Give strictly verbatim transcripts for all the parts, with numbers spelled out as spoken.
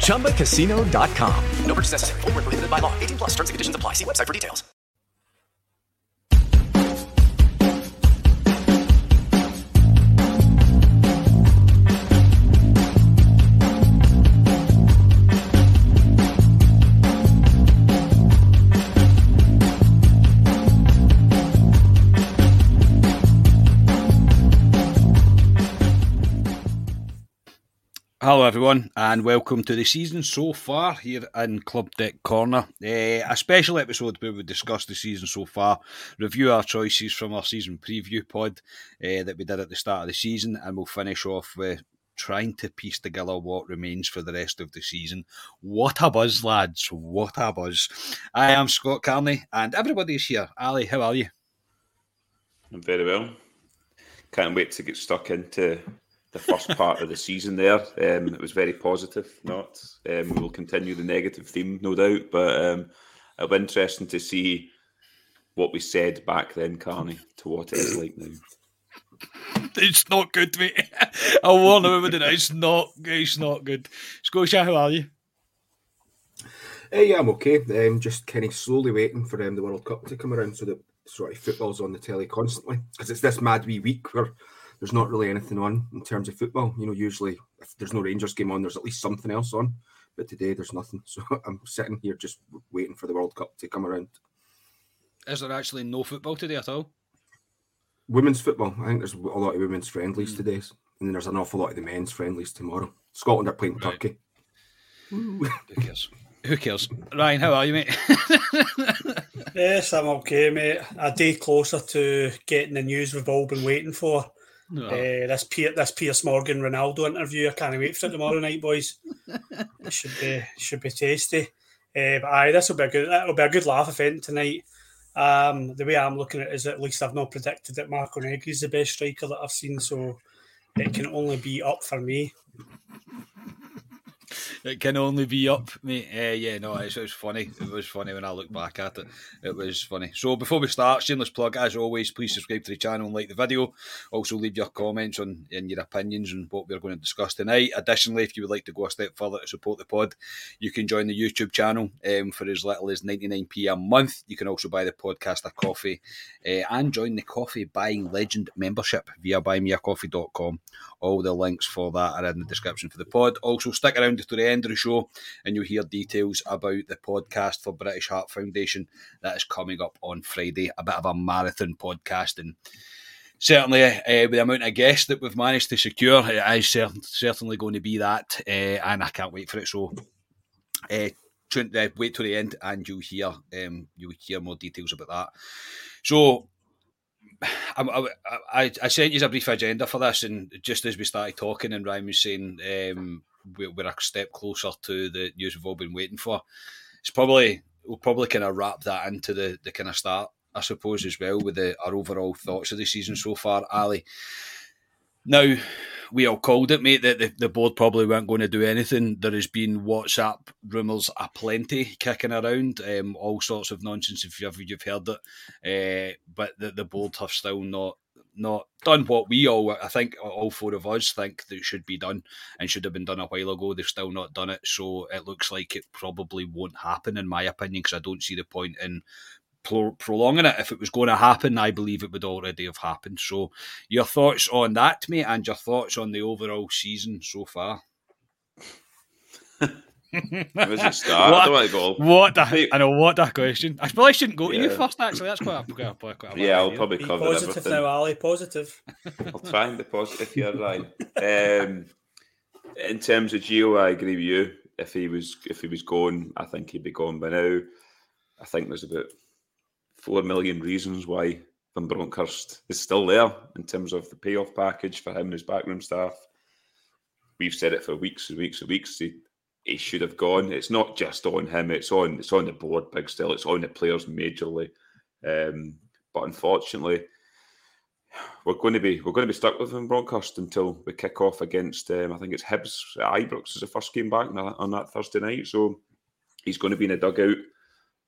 Chumba Casino dot com. No purchase necessary. Void where prohibited by law. eighteen plus. Terms and conditions apply. See website for details. Hello everyone and welcome to the season so far here in Club Deck Corner. Uh, a special episode where we discuss the season so far, review our choices from our season preview pod uh, that we did at the start of the season, and we'll finish off with trying to piece together what remains for the rest of the season. What a buzz, lads, what a buzz. I am Scott Carney and everybody's here. Ali, how are you? I'm very well. Can't wait to get stuck into the first part of the season there. Um, it was very positive, not. Um, we'll continue the negative theme, no doubt, but um, it'll be interesting to see what we said back then, Carney, to what it's like now. It's not good, mate. I warn everybody that it's not, it's not good. Scotia, how are you? Hey, yeah, I'm okay. Um, just kind of slowly waiting for um, the World Cup to come around so that sort of football's on the telly constantly, because it's this mad wee week where there's not really anything on in terms of football. You know, usually if there's no Rangers game on, there's at least something else on. But today there's nothing. So I'm sitting here just waiting for the World Cup to come around. Is there actually no football today at all? Women's football. I think there's a lot of women's friendlies mm. today. And then there's an awful lot of the men's friendlies tomorrow. Scotland are playing right. Turkey. Who cares? Who cares? Ryan, how are you, mate? Yes, I'm okay, mate. A day closer to getting the news we've all been waiting for. No. Uh, this, Pier, this Piers Morgan Ronaldo interview, I can't wait for it tomorrow night, boys. It should be should be tasty. Uh, but aye, this will be a good it'll be a good laugh event tonight. Um, the way I'm looking at it is at least I've not predicted that Marco Negri is the best striker that I've seen, so it can only be up for me. It can only be up, mate. Uh, yeah, no, it was funny. It was funny when I look back at it. It was funny. So before we start, shameless plug, as always, please subscribe to the channel and like the video. Also leave your comments on and your opinions on what we're going to discuss tonight. Additionally, if you would like to go a step further to support the pod, you can join the YouTube channel um, for as little as ninety-nine p a month. You can also buy the podcast a coffee uh, and join the Coffee Buying Legend membership via buy me a coffee dot com. All the links for that are in the description for the pod. Also, stick around to the end of the show and you'll hear details about the podcast for British Heart Foundation that is coming up on Friday. A bit of a marathon podcast, and certainly uh, with the amount of guests that we've managed to secure, it is cert- certainly going to be that, uh, and I can't wait for it. So uh, tune, uh, wait till the end and you'll hear, um, you'll hear more details about that. So I, I, I sent you a brief agenda for this, and just as we started talking and Ryan was saying um, we're a step closer to the news we've all been waiting for, it's probably we'll probably kind of wrap that into the, the kind of start, I suppose, as well, with the, our overall thoughts of the season so far. Ali, Now, we all called it, mate, that the, the board probably weren't going to do anything. There has been WhatsApp rumours aplenty kicking around, um, all sorts of nonsense if you've, you've heard it. Uh, but the, the board have still not not done what we all, I think all four of us think that should be done and should have been done a while ago. They've still not done it. So it looks like it probably won't happen, in my opinion, because I don't see the point in pro- prolonging it. If it was going to happen, I believe it would already have happened. So your thoughts on that, mate, and your thoughts on the overall season so far? Where's it start? What, I don't want to go. What a, hey, I know, what a question. I probably shouldn't go to yeah. you first, actually. That's quite a, quite a, quite a, quite a Yeah, I'll probably cover everything. Positive now, Ali. Positive. I'll try and be positive here, right? Um, in terms of Gio, I agree with you. If he was, if he was gone, I think he'd be gone by now. I think there's about four million reasons why Van Bronckhurst is still there in terms of the payoff package for him and his backroom staff. We've said it for weeks and weeks and weeks. He, He should have gone. It's not just on him. It's on. It's on the board, big still. It's on the players majorly. Um, but unfortunately, we're going to be we're going to be stuck with Van Bronckhurst until we kick off against. Um, I think it's Hibs at Ibrox is the first game back on that Thursday night. So he's going to be in a dugout.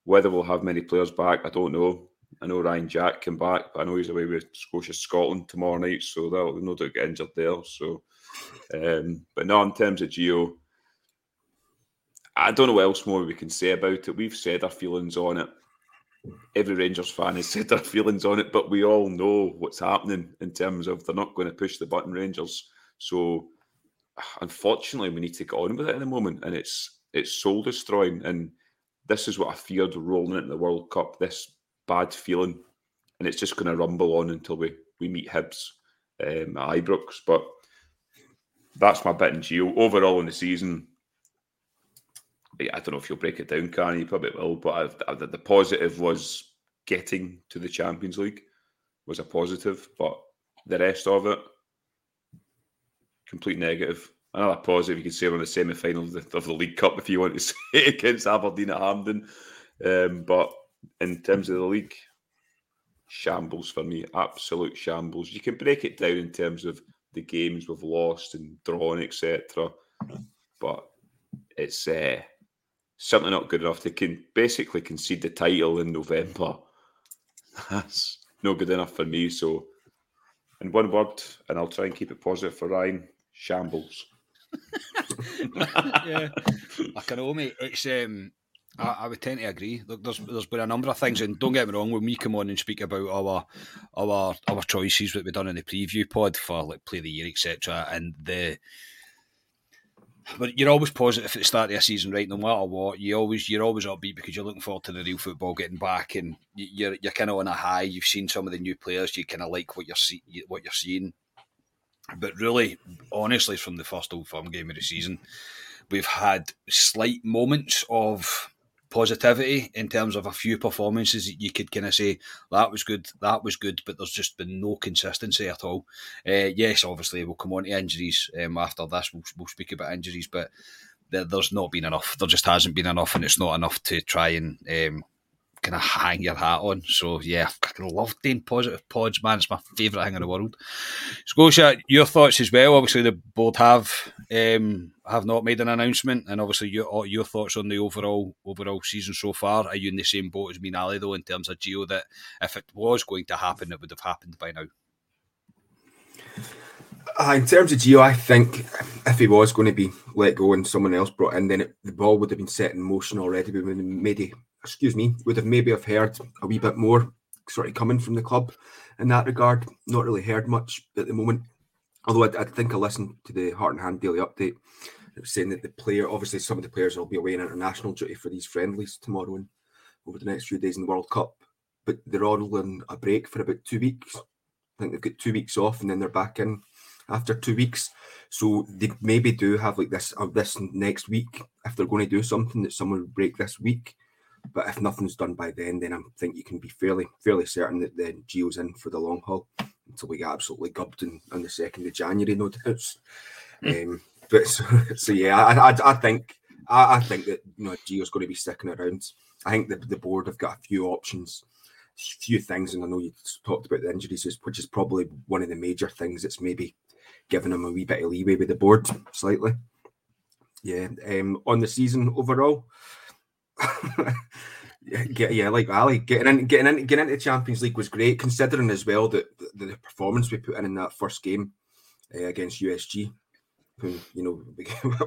Whether we'll have many players back, I don't know. I know Ryan Jack came back, but I know he's away with Scotia Scotland tomorrow night, so they'll no doubt get injured there. So, um, but no, in terms of Gio, I don't know what else more we can say about it. We've said our feelings on it. Every Rangers fan has said their feelings on it, but we all know what's happening in terms of they're not going to push the button, Rangers. So, unfortunately, we need to get on with it at the moment, and it's it's soul destroying. And this is what I feared rolling into the World Cup, this bad feeling. And it's just going to rumble on until we, we meet Hibs um, at Ibrox. But that's my bit in Geo. Overall in the season, I don't know if you'll break it down, Carney. You probably will, but I, I, the positive was getting to the Champions League was a positive, but the rest of it, complete negative. Another positive you could say we're in the semi-final of the, of the League Cup if you want to say against Aberdeen at Hampden. Um, but in terms of the league, shambles for me, absolute shambles. You can break it down in terms of the games we've lost and drawn, et cetera, but it's uh. Something not good enough. They can basically concede the title in November. That's not good enough for me. So, in one word, and I'll try and keep it positive for Ryan, shambles. Yeah, I can know, mate. It's um, I, I would tend to agree. Look, there's there's been a number of things, and don't get me wrong. When we come on and speak about our our our choices that we've done in the preview pod for like play of the year, et cetera, and the. But you're always positive at the start of a season, right? No matter what, you always you're always upbeat because you're looking forward to the real football getting back, and you're you're kind of on a high. You've seen some of the new players, you kind of like what you're see, what you're seeing. But really, honestly, from the first Old Firm game of the season, we've had slight moments of positivity in terms of a few performances that you could kind of say that was good, that was good, but there's just been no consistency at all. Uh, yes, obviously we'll come on to injuries um, after this. We'll, we'll speak about injuries, but there, there's not been enough. There just hasn't been enough, and it's not enough to try and um, kind of hang your hat on. So yeah, I love doing positive pods, man. It's my favourite thing in the world. Scotia, your thoughts as well. Obviously, the board have. Um, have not made an announcement, and obviously your your thoughts on the overall overall season so far. Are you in the same boat as me and Ali though in terms of Gio, that if it was going to happen it would have happened by now? Uh, in terms of Gio, I think if he was going to be let go and someone else brought in, then it, the ball would have been set in motion already. We would have maybe, excuse me, would have maybe have heard a wee bit more sort of coming from the club in that regard. Not really heard much at the moment. Although I, I think I listened to the Heart and Hand Daily Update. It was saying that the player, obviously some of the players will be away in international duty for these friendlies tomorrow and over the next few days in the World Cup. But they're all on a break for about two weeks. I think they've got two weeks off and then they're back in after two weeks. So they maybe do have like this uh, this next week. If they're going to do something, that someone would break this week. But if nothing's done by then, then I think you can be fairly fairly certain that then Gio's in for the long haul. Until we get absolutely gubbed on, on the second of January, no doubts. Um, but so, so yeah, I, I, I think I, I think that you know Gio's going to be sticking around. I think the, the board have got a few options, few things, and I know you talked about the injuries, which is probably one of the major things that's maybe giving him a wee bit of leeway with the board slightly. Yeah, um, on the season overall, yeah, yeah, like Ali, getting in, getting in, getting into Champions League was great, considering as well that the, the performance we put in in that first game uh, against U S G. Who, you know,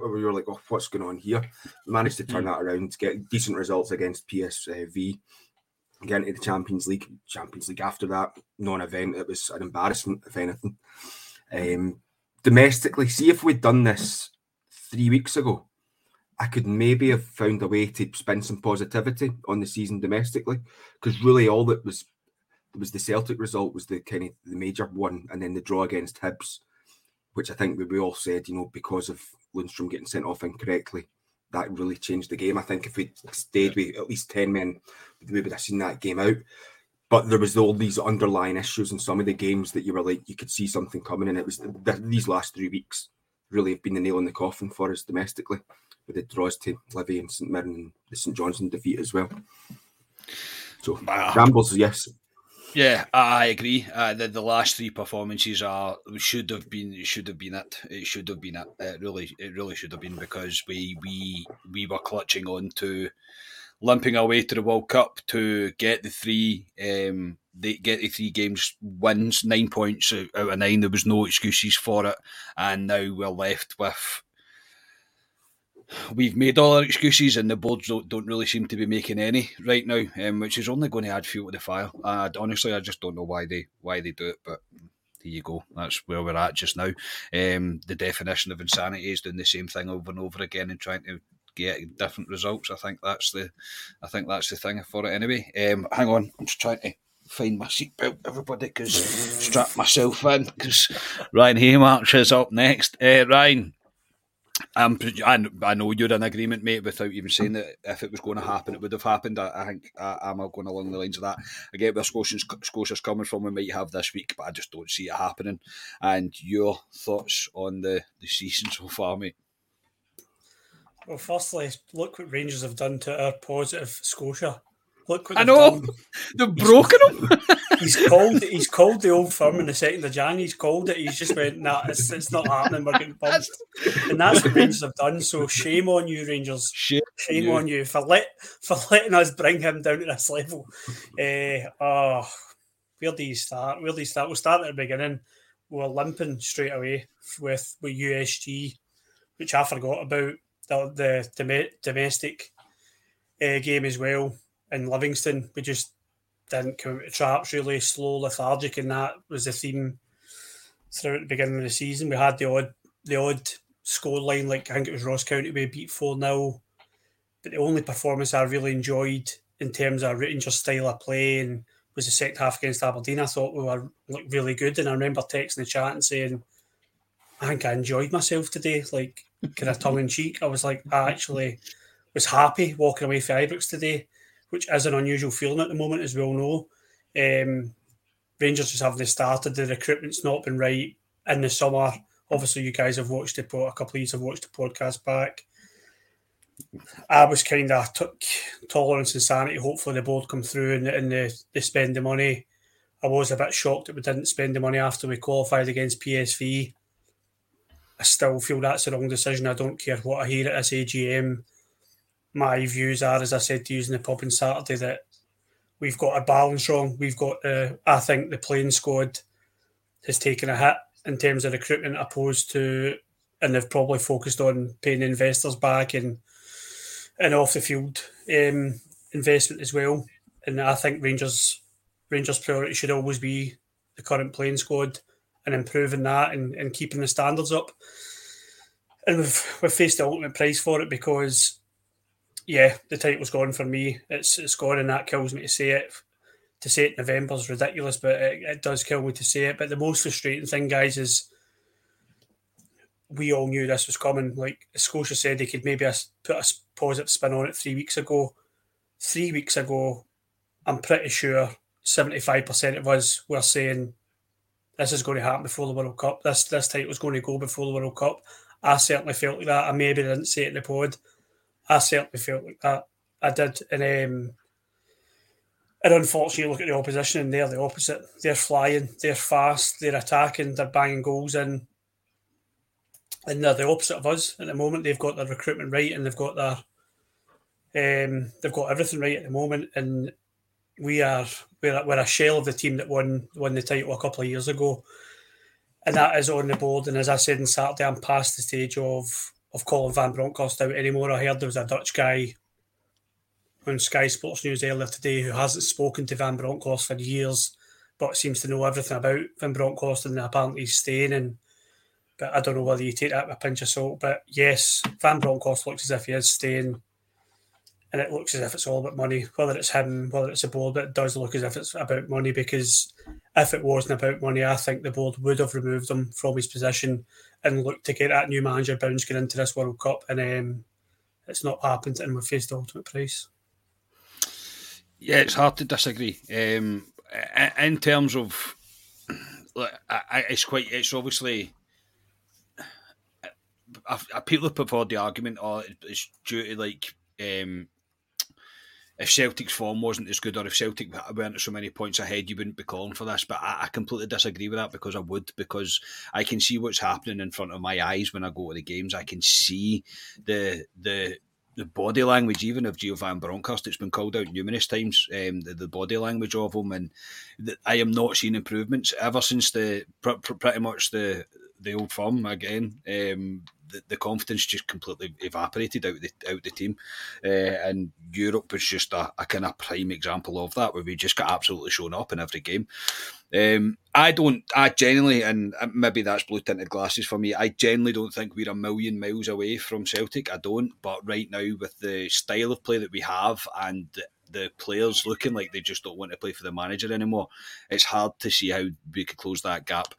we were like, oh, what's going on here? We managed to turn mm. that around, get decent results against P S V, get into the Champions League. Champions League after that, non-event. It was an embarrassment, if anything. Um, domestically, see if we'd done this three weeks ago, I could maybe have found a way to spin some positivity on the season domestically, because really all that was was the Celtic result was the kind of the major one, and then the draw against Hibs, which I think we all said, you know, because of Lundstram getting sent off incorrectly, that really changed the game. I think if we stayed with at least ten men, we would have seen that game out. But there was all these underlying issues in some of the games that you were like, you could see something coming, and it was th- these last three weeks really have been the nail in the coffin for us domestically, with the draws to Livy and St Mirren and the St Johnstone defeat as well. So, wow. Rambles, yes. Yeah, I agree. Uh, the, the last three performances are should have been should have been it. It should have been it. It really it really should have been, because we we we were clutching on to limping away to the World Cup to get the three um they get the three games wins, nine points out of nine. There was no excuses for it, and now we're left with. We've made all our excuses, and the boards don't, don't really seem to be making any right now, um, which is only going to add fuel to the fire. Uh, honestly, I just don't know why they why they do it, but here you go. That's where we're at just now. Um, the definition of insanity is doing the same thing over and over again and trying to get different results. I think that's the, I think that's the thing for it anyway. Um, hang on, I'm just trying to find my seatbelt, everybody, because strap myself in because Ryan Haymarch is up next. Uh, Ryan. Um, I know you're in agreement, mate, without even saying that if it was going to happen, it would have happened. I, I think I, I'm going along the lines of that. I get where Scotia's, Scotia's coming from. We might have this week, but I just don't see it happening. And your thoughts on the, the season so far, mate? Well, firstly, look what Rangers have done to our positive Scotia. Look what I know. Done. They've broken him. He's called. He's called the Old Firm on the second of January. He's called it. He's just went. Nah, it's, it's not happening. We're getting punched, and that's what Rangers have done. So shame on you, Rangers. Shame, shame on you for let for letting us bring him down to this level. Uh, oh, where do you start? Where do you start? We'll start at the beginning. We were limping straight away with with U S G, which I forgot about the, the domestic uh, game as well. In Livingston, we just didn't come out of traps, really slow, lethargic, and that was the theme throughout the beginning of the season. We had the odd the odd scoreline, like I think it was Ross County, we beat four nil, but the only performance I really enjoyed in terms of Rangers' style of play and was the second half against Aberdeen. I thought we were like really good, and I remember texting the chat and saying, I think I enjoyed myself today, like kind of tongue-in-cheek. I was like, I actually was happy walking away from Ibrox today, which is an unusual feeling at the moment, as we all know. Um, Rangers just haven't started. The recruitment's not been right in the summer. Obviously, you guys have watched the po- a couple of years have watched the podcast back. I was kind of t- tolerance and sanity. Hopefully, the board come through and, and they, they spend the money. I was a bit shocked that we didn't spend the money after we qualified against P S V. I still feel that's the wrong decision. I don't care what I hear at this A G M. My views are, as I said to you in the pub on Saturday, that we've got a balance wrong. We've got, uh, I think, the playing squad has taken a hit in terms of recruitment, opposed to, and they've probably focused on paying investors back and and off the field um, investment as well. And I think Rangers Rangers' priority should always be the current playing squad and improving that and, and keeping the standards up. And we've we've faced the ultimate price for it, because. Yeah, the title's gone for me. It's it's gone, and that kills me to say it. To say it in November is ridiculous, but it, it does kill me to say it. But the most frustrating thing, guys, is we all knew this was coming. Like Scotia said, they could maybe put a positive spin on it three weeks ago. Three weeks ago, I'm pretty sure seventy-five percent of us were saying this is going to happen before the World Cup. This this title's going to go before the World Cup. I certainly felt like that. I maybe didn't say it in the pod. I certainly felt like that. I did. And, um, and unfortunately, you look at the opposition and they're the opposite. They're flying, they're fast, they're attacking, they're banging goals in. and they're the opposite of us at the moment. They've got their recruitment right, and they've got their um, they've got everything right at the moment. And we are we're, we're a shell of the team that won won the title a couple of years ago, and that is on the board. And as I said on Saturday, I'm past the stage of of calling Van Bronckhurst out anymore. I heard there was a Dutch guy on Sky Sports News earlier today who hasn't spoken to Van Bronckhorst for years, but seems to know everything about Van Bronckhorst, and apparently he's staying. And but I don't know whether you take that with a pinch of salt. But yes, Van Bronckhorst looks as if he is staying, and it looks as if it's all about money. Whether it's him, whether it's the board, but it does look as if it's about money, because if it wasn't about money, I think the board would have removed him from his position and looked to get that new manager bounce get into this World Cup. And um, it's not happened, and we've faced the ultimate price. Yeah, it's hard to disagree. Um, in terms of, look, I, it's quite. It's obviously. I, I people have put forward the argument, or it's due to like, um, if Celtic's form wasn't as good, or if Celtic weren't so many points ahead, you wouldn't be calling for this. But I, I completely disagree with that, because I would, because I can see what's happening in front of my eyes when I go to the games. I can see the the. The body language, even of Gio Van Bronckhurst, it's been called out numerous times. Um, the, the body language of him, and the, I am not seeing improvements ever since the pr- pr- pretty much the the old firm again. Um, the, the confidence just completely evaporated out the out the team, uh, and Europe was just a, a kind of prime example of that, where we just got absolutely shown up in every game. Um, I don't. I genuinely, and maybe that's blue tinted glasses for me, I genuinely don't think we're a million miles away from Celtic. I don't. But right now, with the style of play that we have, and the players looking like they just don't want to play for the manager anymore, it's hard to see how we could close that gap.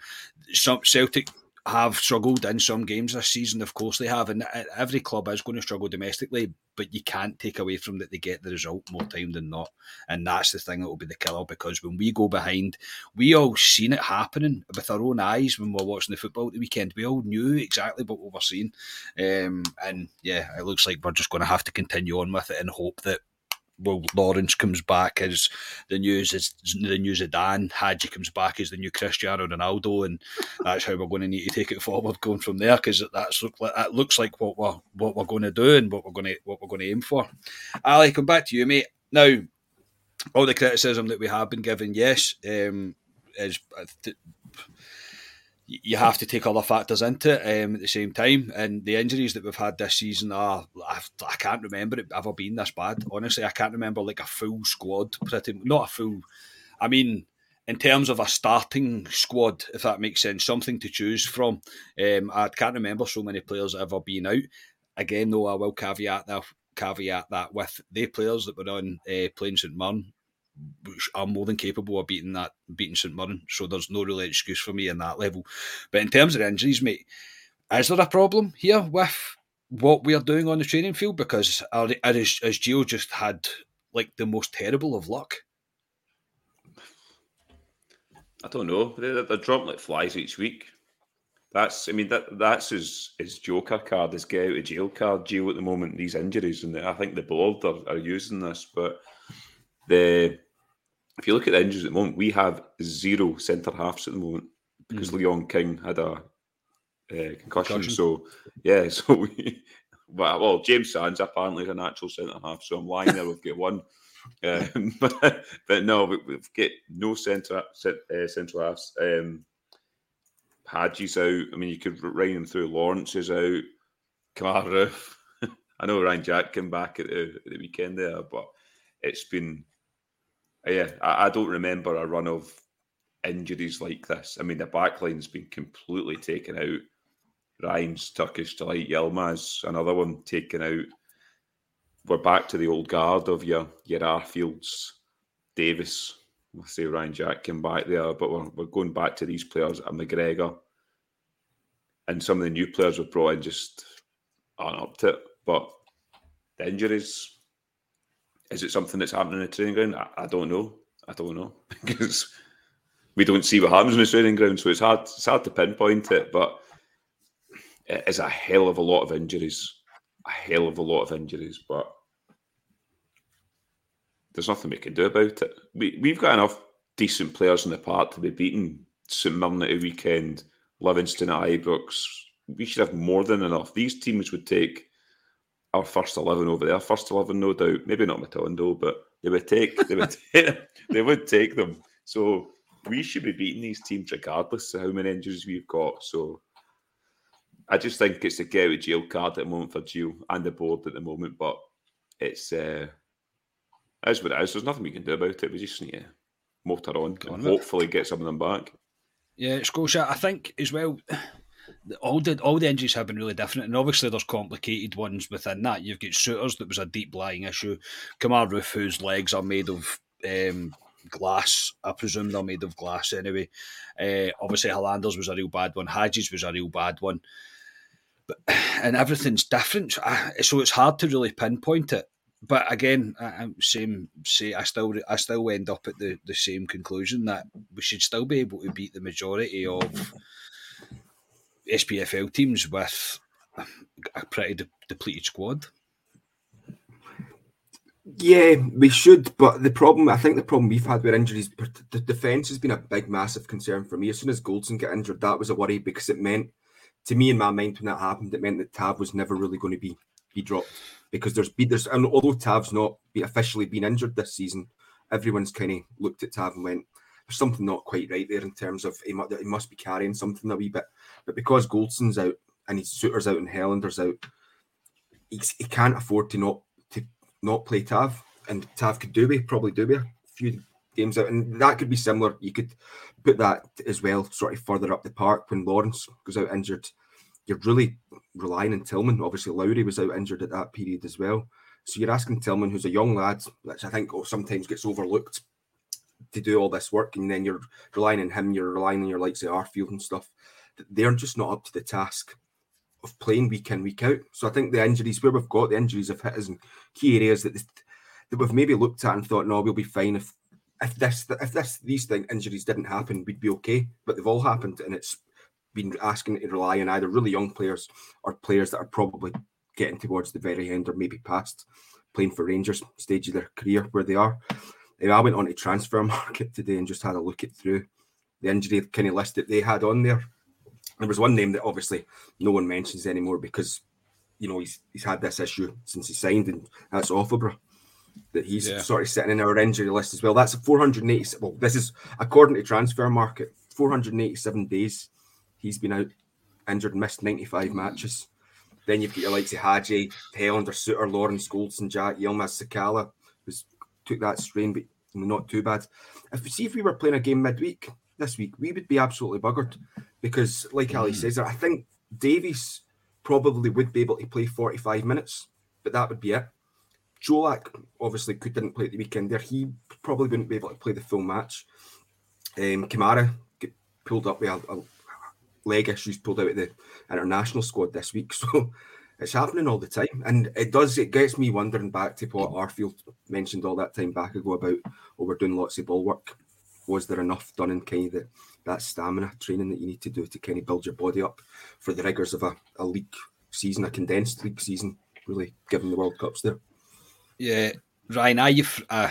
Some Celtic have struggled in some games this season. Of course they have, and every club is going to struggle domestically, but you can't take away from that they get the result more time than not, and that's the thing that will be the killer, because when we go behind, we all seen it happening with our own eyes when we were watching the football at the weekend. We all knew exactly what we were seeing, um, and yeah, it looks like we're just going to have to continue on with it and hope that, well, Lawrence comes back as the news is the new Zidane, Hadji comes back as the new Cristiano Ronaldo, and that's how we're going to need to take it forward going from there, because that's look like, that looks like what we're what we're going to do and what we're going to what we're going to aim for. Ali, come back to you, mate. Now, all the criticism that we have been given, yes, um, is. Th- You have to take other factors into it um, at the same time, and the injuries that we've had this season are, I've, I can't remember it ever being this bad. Honestly, I can't remember like a full squad, pretty, not a full, I mean, in terms of a starting squad, if that makes sense, something to choose from. Um, I can't remember so many players ever being out. Again, though, I will caveat that, caveat that with the players that were on uh, playing St Mirren, which are more than capable of beating that, beating St Mirren. So there's no real excuse for me in that level. But in terms of injuries, mate, is there a problem here with what we are doing on the training field? Because as Gio just had, like, the most terrible of luck. I don't know. They're, they're dropping like flies each week. That's, I mean, that that's his, his joker card, his get out of jail card, Gio, at the moment. These injuries, and I think the board are, are using this, but the. If you look at the injuries at the moment, we have zero centre halves at the moment because mm. Leon King had a uh, concussion. concussion. So yeah, so we well James Sands apparently is an actual centre half, so I'm lying there. We've got one, um, but, but no, we, we've got no centre uh, central halves. Um, Hadji's out. I mean, you could run him through. Lawrence is out. Kamara. I know Ryan Jack came back at the, at the weekend there, but it's been. Yeah, I don't remember a run of injuries like this. I mean, the backline's been completely taken out. Ryan's Turkish delight, Yilmaz, another one taken out. We're back to the old guard of your your Arfields, Davis. I say Ryan Jack came back there, but we're we're going back to these players, and McGregor, and some of the new players we've brought in just aren't up to it. But the injuries. Is it something that's happening in the training ground? I, I don't know. I don't know because we don't see what happens in the training ground, so it's hard. It's hard to pinpoint it, but it is a hell of a lot of injuries. A hell of a lot of injuries, but there's nothing we can do about it. We we've got enough decent players in the park to be beating St Mirren at a weekend, Livingston at Ibrox, we should have more than enough. These teams would take our first eleven over there. First eleven, no doubt. Maybe not Matondo, but they would take. They would. Take, they would take them. So we should be beating these teams regardless of how many injuries we've got. So I just think it's a get out of jail card at the moment for Gio and the board at the moment. But it's uh, as what it is. There's nothing we can do about it. We just need to motor on and hopefully get some of them back. Yeah, Scotia, I think as well. All the all the injuries have been really different, and obviously there's complicated ones within that. You've got Souters, that was a deep lying issue. Kamar Roof, whose legs are made of um, glass. I presume they're made of glass anyway. Uh, obviously, Hollander's was a real bad one. Hadji's was a real bad one. But, and everything's different, so it's hard to really pinpoint it. But again, I, same. Say I still I still end up at the, the same conclusion that we should still be able to beat the majority of S P F L teams with a pretty de- depleted squad. Yeah, we should, but the problem, I think the problem we've had with injuries, the defence has been a big, massive concern for me. As soon as Goldson got injured, that was a worry, because it meant, to me in my mind when that happened, it meant that Tav was never really going to be, be dropped, because there's, there's, and although Tav's not officially been injured this season, everyone's kind of looked at Tav and went, there's something not quite right there in terms of he must, he must be carrying something a wee bit. But because Goldson's out and his Suiters out and Hellander's out, he, he can't afford to not to not play Tav. And Tav could do be, probably do be a few games out. And that could be similar. You could put that as well sort of further up the park when Lawrence goes out injured. You're really relying on Tillman. Obviously, Lowry was out injured at that period as well. So you're asking Tillman, who's a young lad, which I think oh, sometimes gets overlooked, to do all this work, and then you're relying on him, you're relying on your likes of Arfield and stuff. They're just not up to the task of playing week in, week out. So I think the injuries, where we've got the injuries have hit us in key areas that, that we've maybe looked at and thought, no, we'll be fine. If if this, if this these thing, injuries didn't happen, we'd be okay. But they've all happened, and it's been asking to rely on either really young players or players that are probably getting towards the very end or maybe past playing for Rangers stage of their career where they are. I went on to Transfer Market today and just had a look at through the injury kind of list that they had on there. There was one name that obviously no one mentions anymore because, you know, he's he's had this issue since he signed, and that's Offenborough, that he's yeah. sort of sitting in our injury list as well. That's a four hundred eighty-seven. Well, this is according to Transfer Market, four hundred eighty-seven days he's been out injured, missed ninety-five matches. Then you've got your likes of Hadji, Hellander, Suter, Lawrence, Goldson, Jack, Yilmaz, Sakala, who's took that strain, but not too bad. If we see if we were playing a game midweek this week, we would be absolutely buggered because, like Ali mm. says, I think Davies probably would be able to play forty-five minutes, but that would be it. Jolak obviously could didn't play at the weekend there. He probably wouldn't be able to play the full match. Um, Kamara get pulled up with a, a leg issues, pulled out of the international squad this week. So it's happening all the time, and it does. It gets me wondering back to what Arfield mentioned all that time back ago about, oh, we're doing lots of ball work. Was there enough done in kind of the, that stamina training that you need to do to kind of build your body up for the rigours of a, a league season, a condensed league season, really, given the World Cups there? Yeah, Ryan, I, uh,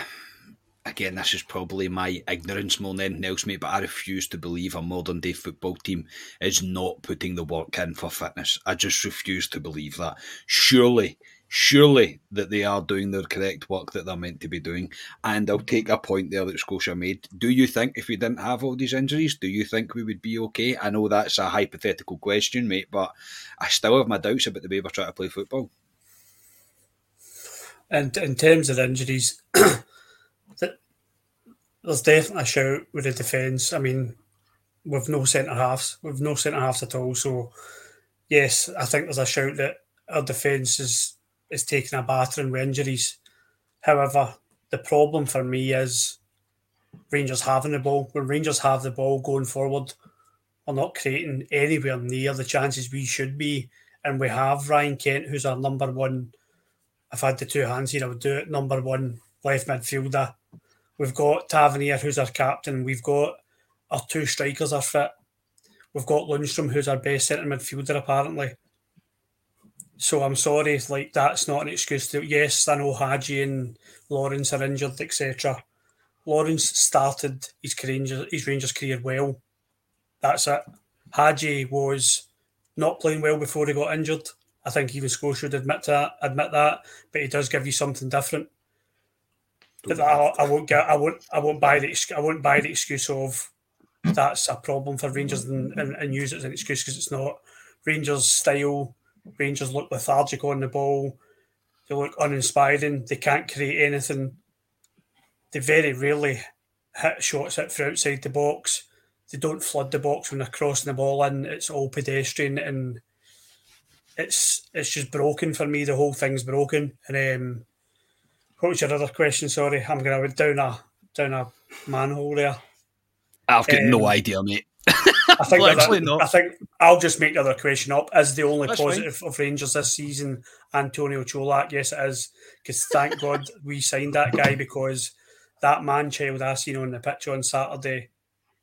again, this is probably my ignorance more than anything else, mate, but I refuse to believe a modern-day football team is not putting the work in for fitness. I just refuse to believe that. Surely, surely that they are doing their correct work that they're meant to be doing. And I'll take a point there that Scotia made. Do you think if we didn't have all these injuries, do you think we would be okay? I know that's a hypothetical question, mate, but I still have my doubts about the way we're trying to play football. And in terms of injuries... There's definitely a shout with the defence. I mean, we've no centre-halves. We've no centre-halves at all. So, yes, I think there's a shout that our defence is, is taking a battering with injuries. However, the problem for me is Rangers having the ball. When Rangers have the ball going forward, we're not creating anywhere near the chances we should be. And we have Ryan Kent, who's our number one. If I had the two hands here, I would do it. Number one left midfielder. We've got Tavernier, who's our captain. We've got our two strikers are fit. We've got Lundstrom, who's our best centre midfielder, apparently. So I'm sorry, like, that's not an excuse to... Yes, I know Hadji and Lawrence are injured, et cetera. Lawrence started his Rangers, his Rangers career well. That's it. Hadji was not playing well before he got injured. I think even Scholes should admit that, admit that, but he does give you something different. But I, I won't get, I won't, I won't buy the, I won't buy the excuse of that's a problem for Rangers and, and, and use it as an excuse, because it's not. Rangers style, Rangers look lethargic on the ball. They look uninspiring. They can't create anything. They very rarely hit shots out for outside the box. They don't flood the box when they're crossing the ball in. It's all pedestrian, and it's it's just broken for me. The whole thing's broken. And um, what was your other question? Sorry, I'm going to down a down a manhole there. I've got um, no idea, mate. I think well, that, not. I think I'll just make another question up. Is the only That's positive fine. of Rangers this season Antonio Cholak? Yes, it is. Because thank God we signed that guy, because that man child I seen on the pitch on Saturday,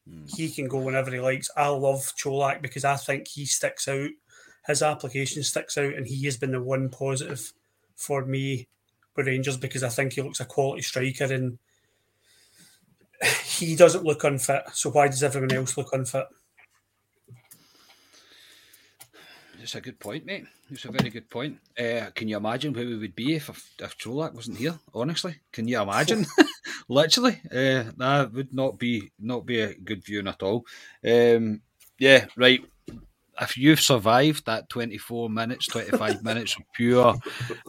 mm. he can go whenever he likes. I love Cholak because I think he sticks out. His application sticks out, and he has been the one positive for me with Rangers, because I think he looks a quality striker, and he doesn't look unfit. So why does everyone else look unfit? It's a good point, mate. It's a very good point. Uh, can you imagine where we would be if if Cholak wasn't here? Honestly, can you imagine? Literally, uh, that would not be not be a good viewing at all. Um, yeah, right. If you've survived that twenty-four minutes, twenty-five minutes of pure,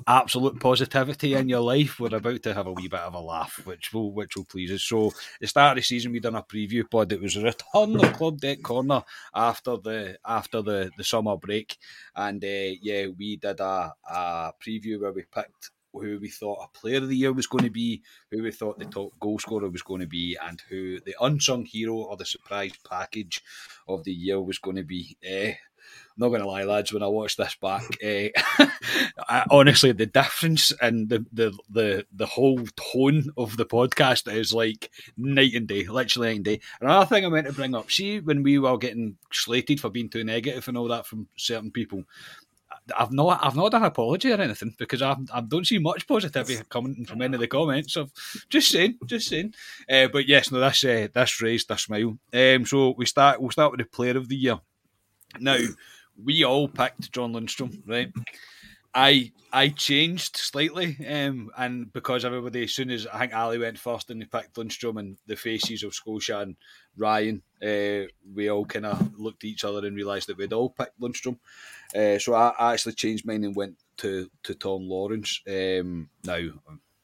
absolute positivity in your life, we're about to have a wee bit of a laugh, which will which will please us. So, at the start of the season, we done a preview pod. It was a return of Club Deck Corner after the after the, the summer break, and uh, yeah, we did a, a preview where we picked who we thought a player of the year was going to be, who we thought the top goal scorer was going to be, and who the unsung hero or the surprise package of the year was going to be. Eh, I'm not going to lie, lads, when I watched this back, eh, I, honestly, the difference in the, the, the, the whole tone of the podcast is like night and day, literally night and day. Another thing I meant to bring up, see, when we were getting slated for being too negative and all that from certain people, I've not, I've not done an apology or anything, because I, I don't see much positivity coming from any of the comments. I've just saying, just saying. Uh, but yes, no, that's uh, that's raised a smile. Um, so we start, we'll start with the player of the year. Now, we all picked John Lundstram, right? I I changed slightly, um, and because everybody, as soon as I think Ali went first and they picked Lundstram, and the faces of Scotia and Ryan, uh, we all kind of looked at each other and realised that we'd all picked Lundstram. Uh, so I, I actually changed mine and went to, to Tom Lawrence. Um, now,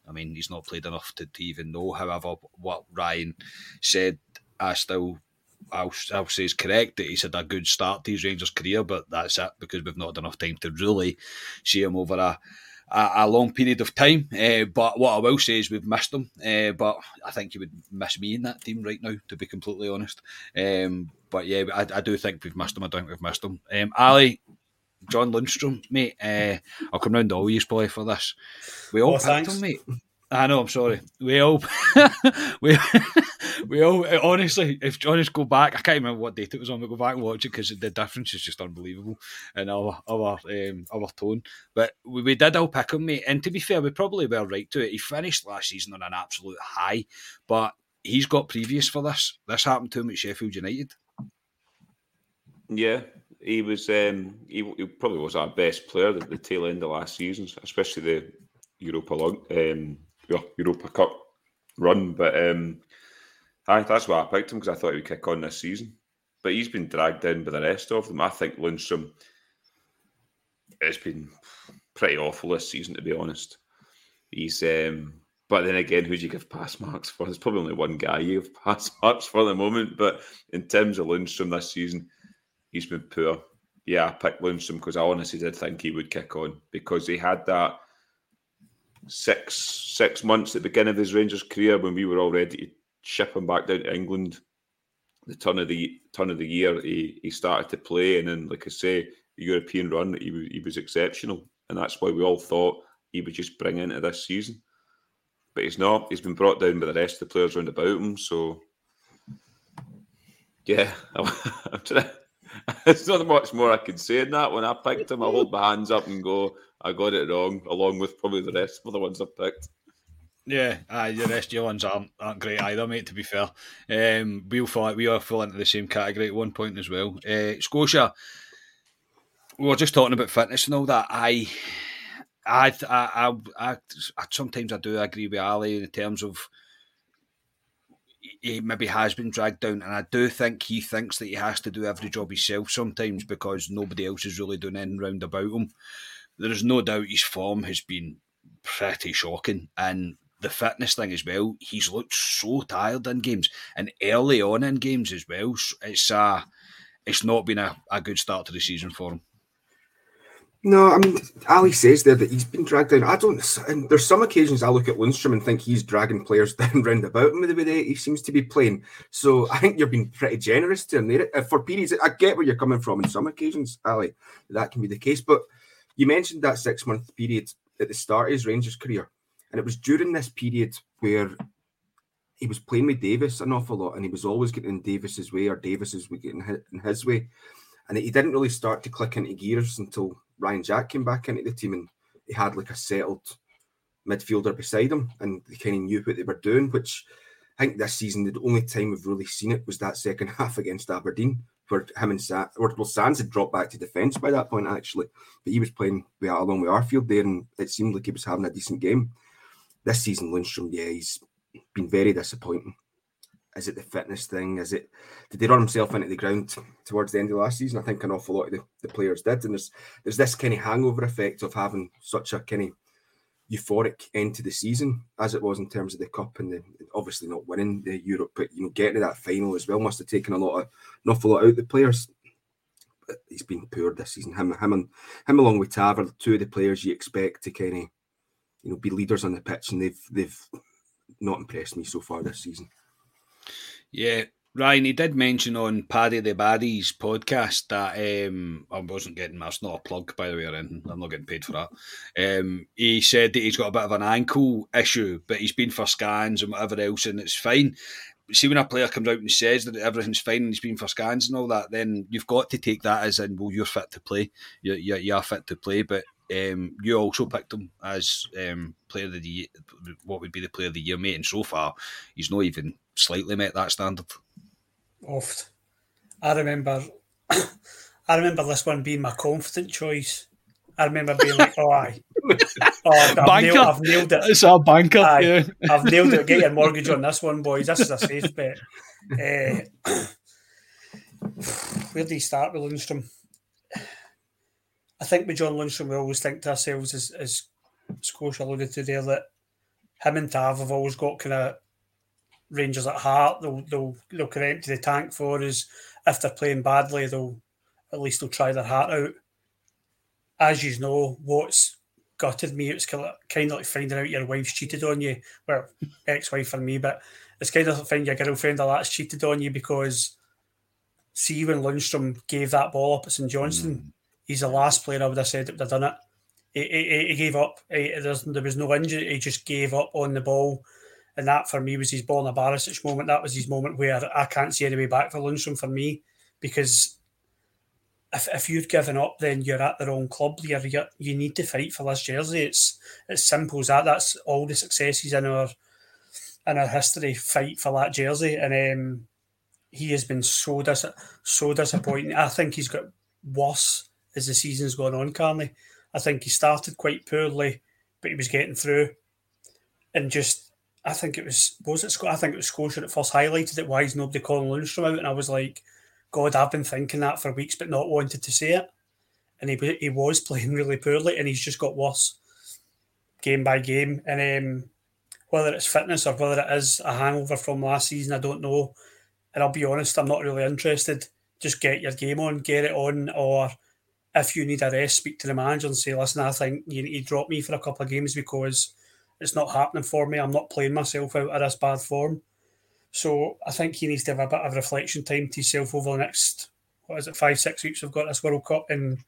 I mean, he's not played enough to, to even know. However, what Ryan said, I still... I'll, I'll say it's correct that he's had a good start to his Rangers career, but that's it, because we've not had enough time to really see him over a a, a long period of time. Uh, but what I will say is we've missed him. Uh, but I think you would miss me in that team right now, to be completely honest. Um, but yeah, I, I do think we've missed him. I don't think we've missed him. Um, Ali, John Lundstram, mate. Uh, I'll come round to all you boy for this. We all oh, picked him, mate. I know, I'm sorry. We all, we, we all, honestly, if Johnny's go back, I can't remember what date it was on, but go back and watch it, because the difference is just unbelievable in our our, um, our tone. But we, we did all pick him, mate. And to be fair, we probably were right to it. He finished last season on an absolute high, but he's got previous for this. This happened to him at Sheffield United. Yeah, he was, um, he, he probably was our best player at the tail end of last season, especially the Europa long. Um, Europa Cup run, but um, I, that's why I picked him, because I thought he would kick on this season, but he's been dragged down by the rest of them. I think Lundstram has been pretty awful this season, to be honest. He's, um, but then again, who do you give pass marks for? There's probably only one guy you give pass marks for at the moment, but in terms of Lundstram this season, he's been poor. Yeah, I picked Lundstram because I honestly did think he would kick on, because he had that Six six months at the beginning of his Rangers career, when we were all ready to ship him back down to England, the turn of the turn of the year, he, he started to play, and then, like I say, the European run, he was he was exceptional, and that's why we all thought he would just bring into this season, but he's not. He's been brought down by the rest of the players round about him. So, yeah, I'm, I'm trying to, there's not much more I can say in that one. I picked him. I hold my hands up and go, I got it wrong, along with probably the rest of the ones I've picked. Yeah, aye, the rest of your ones aren't, aren't great either, mate, to be fair. Um, we all fall, we all fall into the same category at one point as well. Uh, Scotia, we were just talking about fitness and all that. I, I, I, I, I, I sometimes I do agree with Ali in terms of he maybe has been dragged down, and I do think he thinks that he has to do every job himself sometimes because nobody else is really doing anything round about him. There is no doubt his form has been pretty shocking, and the fitness thing as well. He's looked so tired in games, and early on in games as well. It's uh, it's not been a, a good start to the season for him. No, I mean, Ali says there that he's been dragged down. I don't, and there's some occasions I look at Lundstram and think he's dragging players down round about him with the way that he seems to be playing. So I think you're being pretty generous to him there. For periods, I get where you're coming from in some occasions, Ali, that can be the case. But you mentioned that six month period at the start of his Rangers career. And it was during this period where he was playing with Davis an awful lot, and he was always getting in Davis's way, or Davis was getting in his way. And he didn't really start to click into gears until Ryan Jack came back into the team, and he had like a settled midfielder beside him, and they kind of knew what they were doing, which I think this season, the only time we've really seen it was that second half against Aberdeen, where him and Sa- or, well, Sands had dropped back to defence by that point, actually. But he was playing with, along with Arfield there, and it seemed like he was having a decent game. This season, Lundstram, yeah, he's been very disappointing. Is it the fitness thing? Is it, did they run himself into the ground towards the end of last season? I think an awful lot of the, the players did. And there's there's this kind of hangover effect of having such a kind of euphoric end to the season, as it was in terms of the Cup, and the, obviously not winning the Europe, but you know, getting to that final as well must have taken a lot of, an awful lot out of the players. But he's been poor this season. Him, him, and him along with Taver, two of the players you expect to kind of, you know, be leaders on the pitch, and they've they've not impressed me so far this season. Yeah, Ryan, he did mention on Paddy the Baddies podcast that um, I wasn't getting, that's not a plug by the way or anything, I'm not getting paid for that. Um, he said that he's got a bit of an ankle issue, but he's been for scans and whatever else, and it's fine. See, when a player comes out and says that everything's fine and he's been for scans and all that, then you've got to take that as in, well, you're fit to play, you're, you're, you're fit to play, but Um, you also picked him as um, player of the year, what would be the player of the year, mate, and so far he's not even slightly met that standard. Oft. I remember I remember this one being my confident choice. I remember being like, oh, aye. Oh, I've, nailed, I've nailed it. It's a banker. Aye, yeah. I've nailed it. Get your mortgage on this one, boys. This is a safe bet. Uh, where do you start with Lundstram? I think with John Lundstram, we always think to ourselves, as, as Scotia alluded to there, that him and Tav have always got kind of Rangers at heart. They'll, they'll, they'll kind of empty the tank for us. If they're playing badly, they'll at least they'll try their heart out. As you know, what's gutted me, it's kind of, kind of like finding out your wife's cheated on you. Well, ex-wife for me, but it's kind of like finding your girlfriend or that's cheated on you, because see when Lundstram gave that ball up at St Johnstone, mm. he's the last player I would have said that would have done it. He, he, he gave up. He, there was no injury. He just gave up on the ball. And that, for me, was his Borna Barisic moment. That was his moment where I can't see any way back for Lundstram, for me, because if if you've given up, then you're at the wrong club. You're, you're, you need to fight for this jersey. It's as simple as that. That's all the successes in our in our history, fight for that jersey. And um, he has been so, dis- so disappointing. I think he's got worse as the season's gone on, Carney. I think he started quite poorly, but he was getting through. And just, I think it was, was it Scott? I think it was Scotia that first highlighted it, why is nobody calling Lundstram out? And I was like, God, I've been thinking that for weeks, but not wanted to say it. And he he was playing really poorly, and he's just got worse game by game. And um, whether it's fitness or whether it is a hangover from last season, I don't know. And I'll be honest, I'm not really interested. Just get your game on, get it on, or if you need a rest, speak to the manager and say, listen, I think you need to drop me for a couple of games because it's not happening for me. I'm not playing myself out of this bad form. So I think he needs to have a bit of reflection time to himself over the next, what is it, five, six weeks we've got this World Cup, and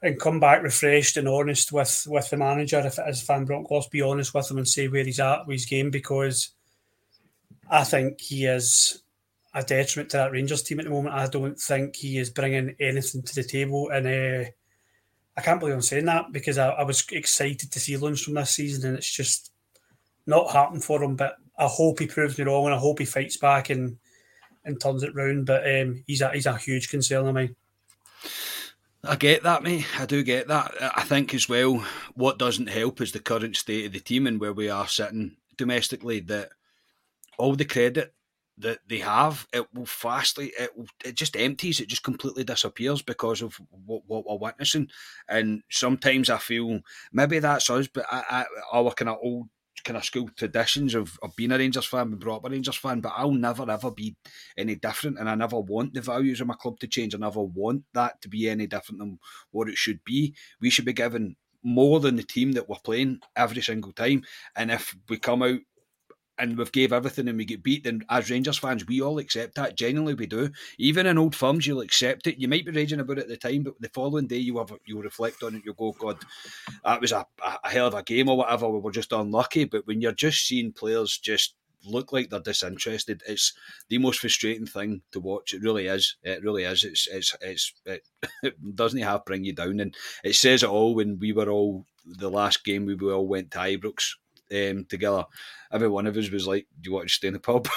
and come back refreshed and honest with, with the manager. If it is Van Bronckhorst, be honest with him and say where he's at with his game, because I think he is a detriment to that Rangers team at the moment. I don't think he is bringing anything to the table, and uh, I can't believe I'm saying that because I, I was excited to see Lundstram this season, and it's just not happened for him. But I hope he proves me wrong, and I hope he fights back and and turns it round. But um, he's a he's a huge concern of mine. I get that, mate. I do get that. I think as well, what doesn't help is the current state of the team and where we are sitting domestically, that all the credit that they have, it will fastly, it will, it just empties, it just completely disappears because of what, what we're witnessing. And sometimes I feel, maybe that's us, but I, I, our kind of old kind of school traditions of, of being a Rangers fan, being brought up a Rangers fan, but I'll never ever be any different, and I never want the values of my club to change. I never want that to be any different than what it should be. We should be given more than the team that we're playing every single time, and if we come out and we've gave everything and we get beat, then as Rangers fans, we all accept that. Genuinely, we do. Even in old firms, you'll accept it. You might be raging about it at the time, but the following day, you have, you'll reflect on it. You'll go, God, that was a, a hell of a game or whatever. We were just unlucky. But when you're just seeing players just look like they're disinterested, it's the most frustrating thing to watch. It really is. It really is. It's it's it's it, it doesn't have bring you down. And it says it all when we were all, the last game, we all went to Ibrox Um, together, every one of us was like, do you want to stay in the pub?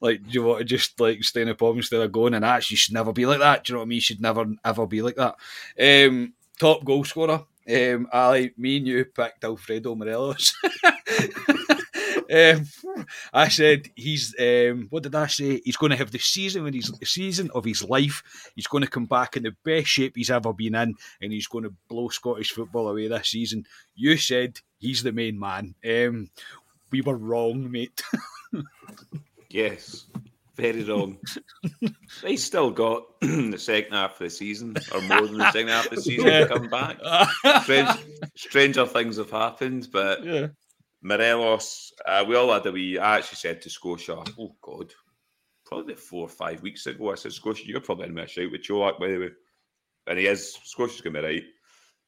Like, do you want to just like stay in the pub instead of going? And actually, you should never be like that. Do you know what I mean? You should never, ever be like that. Um, top goal scorer, um, Ali, me and you picked Alfredo Morelos. um, I said, he's, um, what did I say? He's going to have the season, when he's, the season of his life. He's going to come back in the best shape he's ever been in, and he's going to blow Scottish football away this season. You said, he's the main man. Um, we were wrong, mate. Yes, very wrong. They still got the second half of the season, or more than the second half of the season, yeah, to come back. Strange, stranger things have happened, but yeah. Morelos, uh, we all had a wee... I actually said to Scotia, oh, God, probably four or five weeks ago, I said, Scotia, you're probably in my shout with Cholak, by the way. And he is. Scotia's going to be right,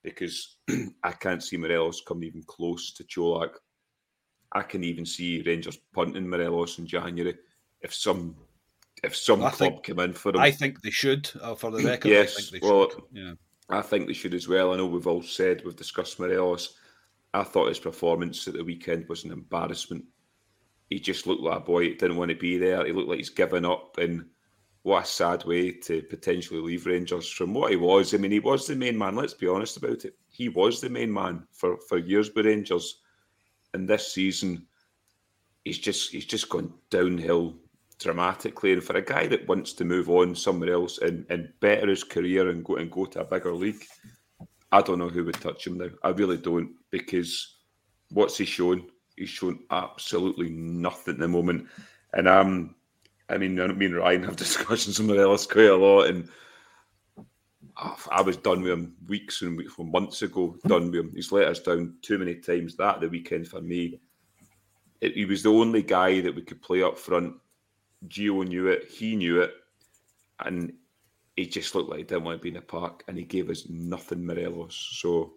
because I can't see Morelos coming even close to Cholak. I can even see Rangers punting Morelos in January if some if some I club think, came in for him. I think they should, uh, for the record. Yes, I think they well, should. Yeah. I think they should as well. I know we've all said, we've discussed Morelos. I thought his performance at the weekend was an embarrassment. He just looked like a boy that didn't want to be there. He looked like he's given up, and what a sad way to potentially leave Rangers from what he was. I mean, he was the main man. Let's be honest about it. He was the main man for, for years with Rangers. And this season, he's just he's just gone downhill dramatically. And for a guy that wants to move on somewhere else and, and better his career and go and go to a bigger league, I don't know who would touch him now. I really don't, because what's he shown? He's shown absolutely nothing at the moment. And I'm... Um, I mean, me and Ryan have discussions with Morelos quite a lot, and I was done with him weeks and weeks, months ago, done with him. He's let us down too many times. That, the weekend for me, it, he was the only guy that we could play up front. Gio knew it, he knew it, and he just looked like he didn't want to be in the park, and he gave us nothing, Morelos. So,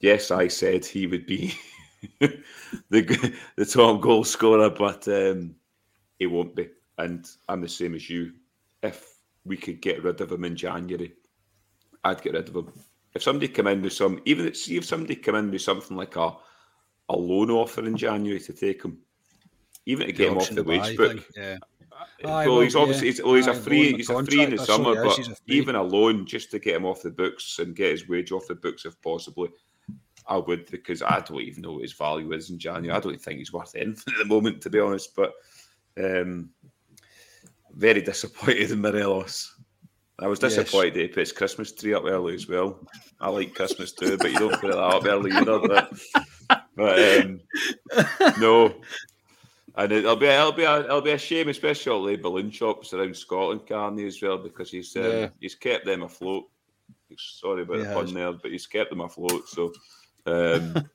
yes, I said he would be the, the top goal scorer, but um, he won't be. And I'm the same as you. If we could get rid of him in January, I'd get rid of him. If somebody come in with some, even see if somebody come in with something like a a loan offer in January to take him, even to the get him off the wage book. Think, yeah. Well, well, he's obviously he's, well, he's a free he's a free in the summer, but even a loan just to get him off the books and get his wage off the books if possibly. I would, because I don't even know what his value is in January. I don't think he's worth anything at the moment, to be honest. But. Um, Very disappointed in Morelos. I was disappointed, yes. He put his Christmas tree up early as well. I like Christmas too, but you don't put it up early either. But, but um, no, and it'll be it'll be a, it'll be a shame, especially all the balloon shops around Scotland, Carney, as well, because he's um, yeah. he's kept them afloat. Sorry about yeah, the pun there, but he's kept them afloat. So um,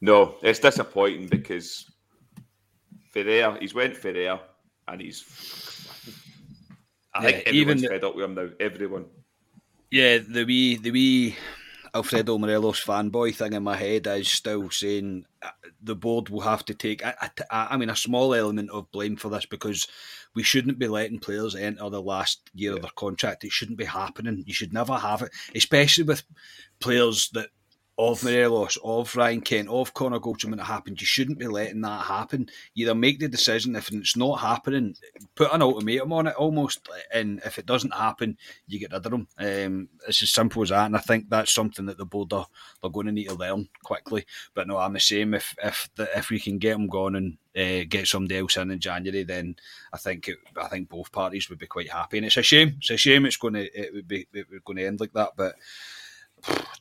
no, it's disappointing because for there he's went for there. And he's, I yeah, think everyone's even, fed up with him now. Everyone. Yeah, the wee, the wee Alfredo Morelos fanboy thing in my head is still saying the board will have to take, I, I, I mean, a small element of blame for this, because we shouldn't be letting players enter the last year yeah. of their contract. It shouldn't be happening. You should never have it, especially with players that of Morelos, of Ryan Kent, of Conor Goldson when it happened. You shouldn't be letting that happen. You either make the decision, if it's not happening, put an ultimatum on it almost, and if it doesn't happen, you get rid of them. Um, it's as simple as that, and I think that's something that the board are they're going to need to learn quickly. But no, I'm the same. If if the, if we can get them gone and uh, get somebody else in in January, then I think it, I think both parties would be quite happy. And it's a shame. It's a shame. It's going to it would be it would going to end like that, but.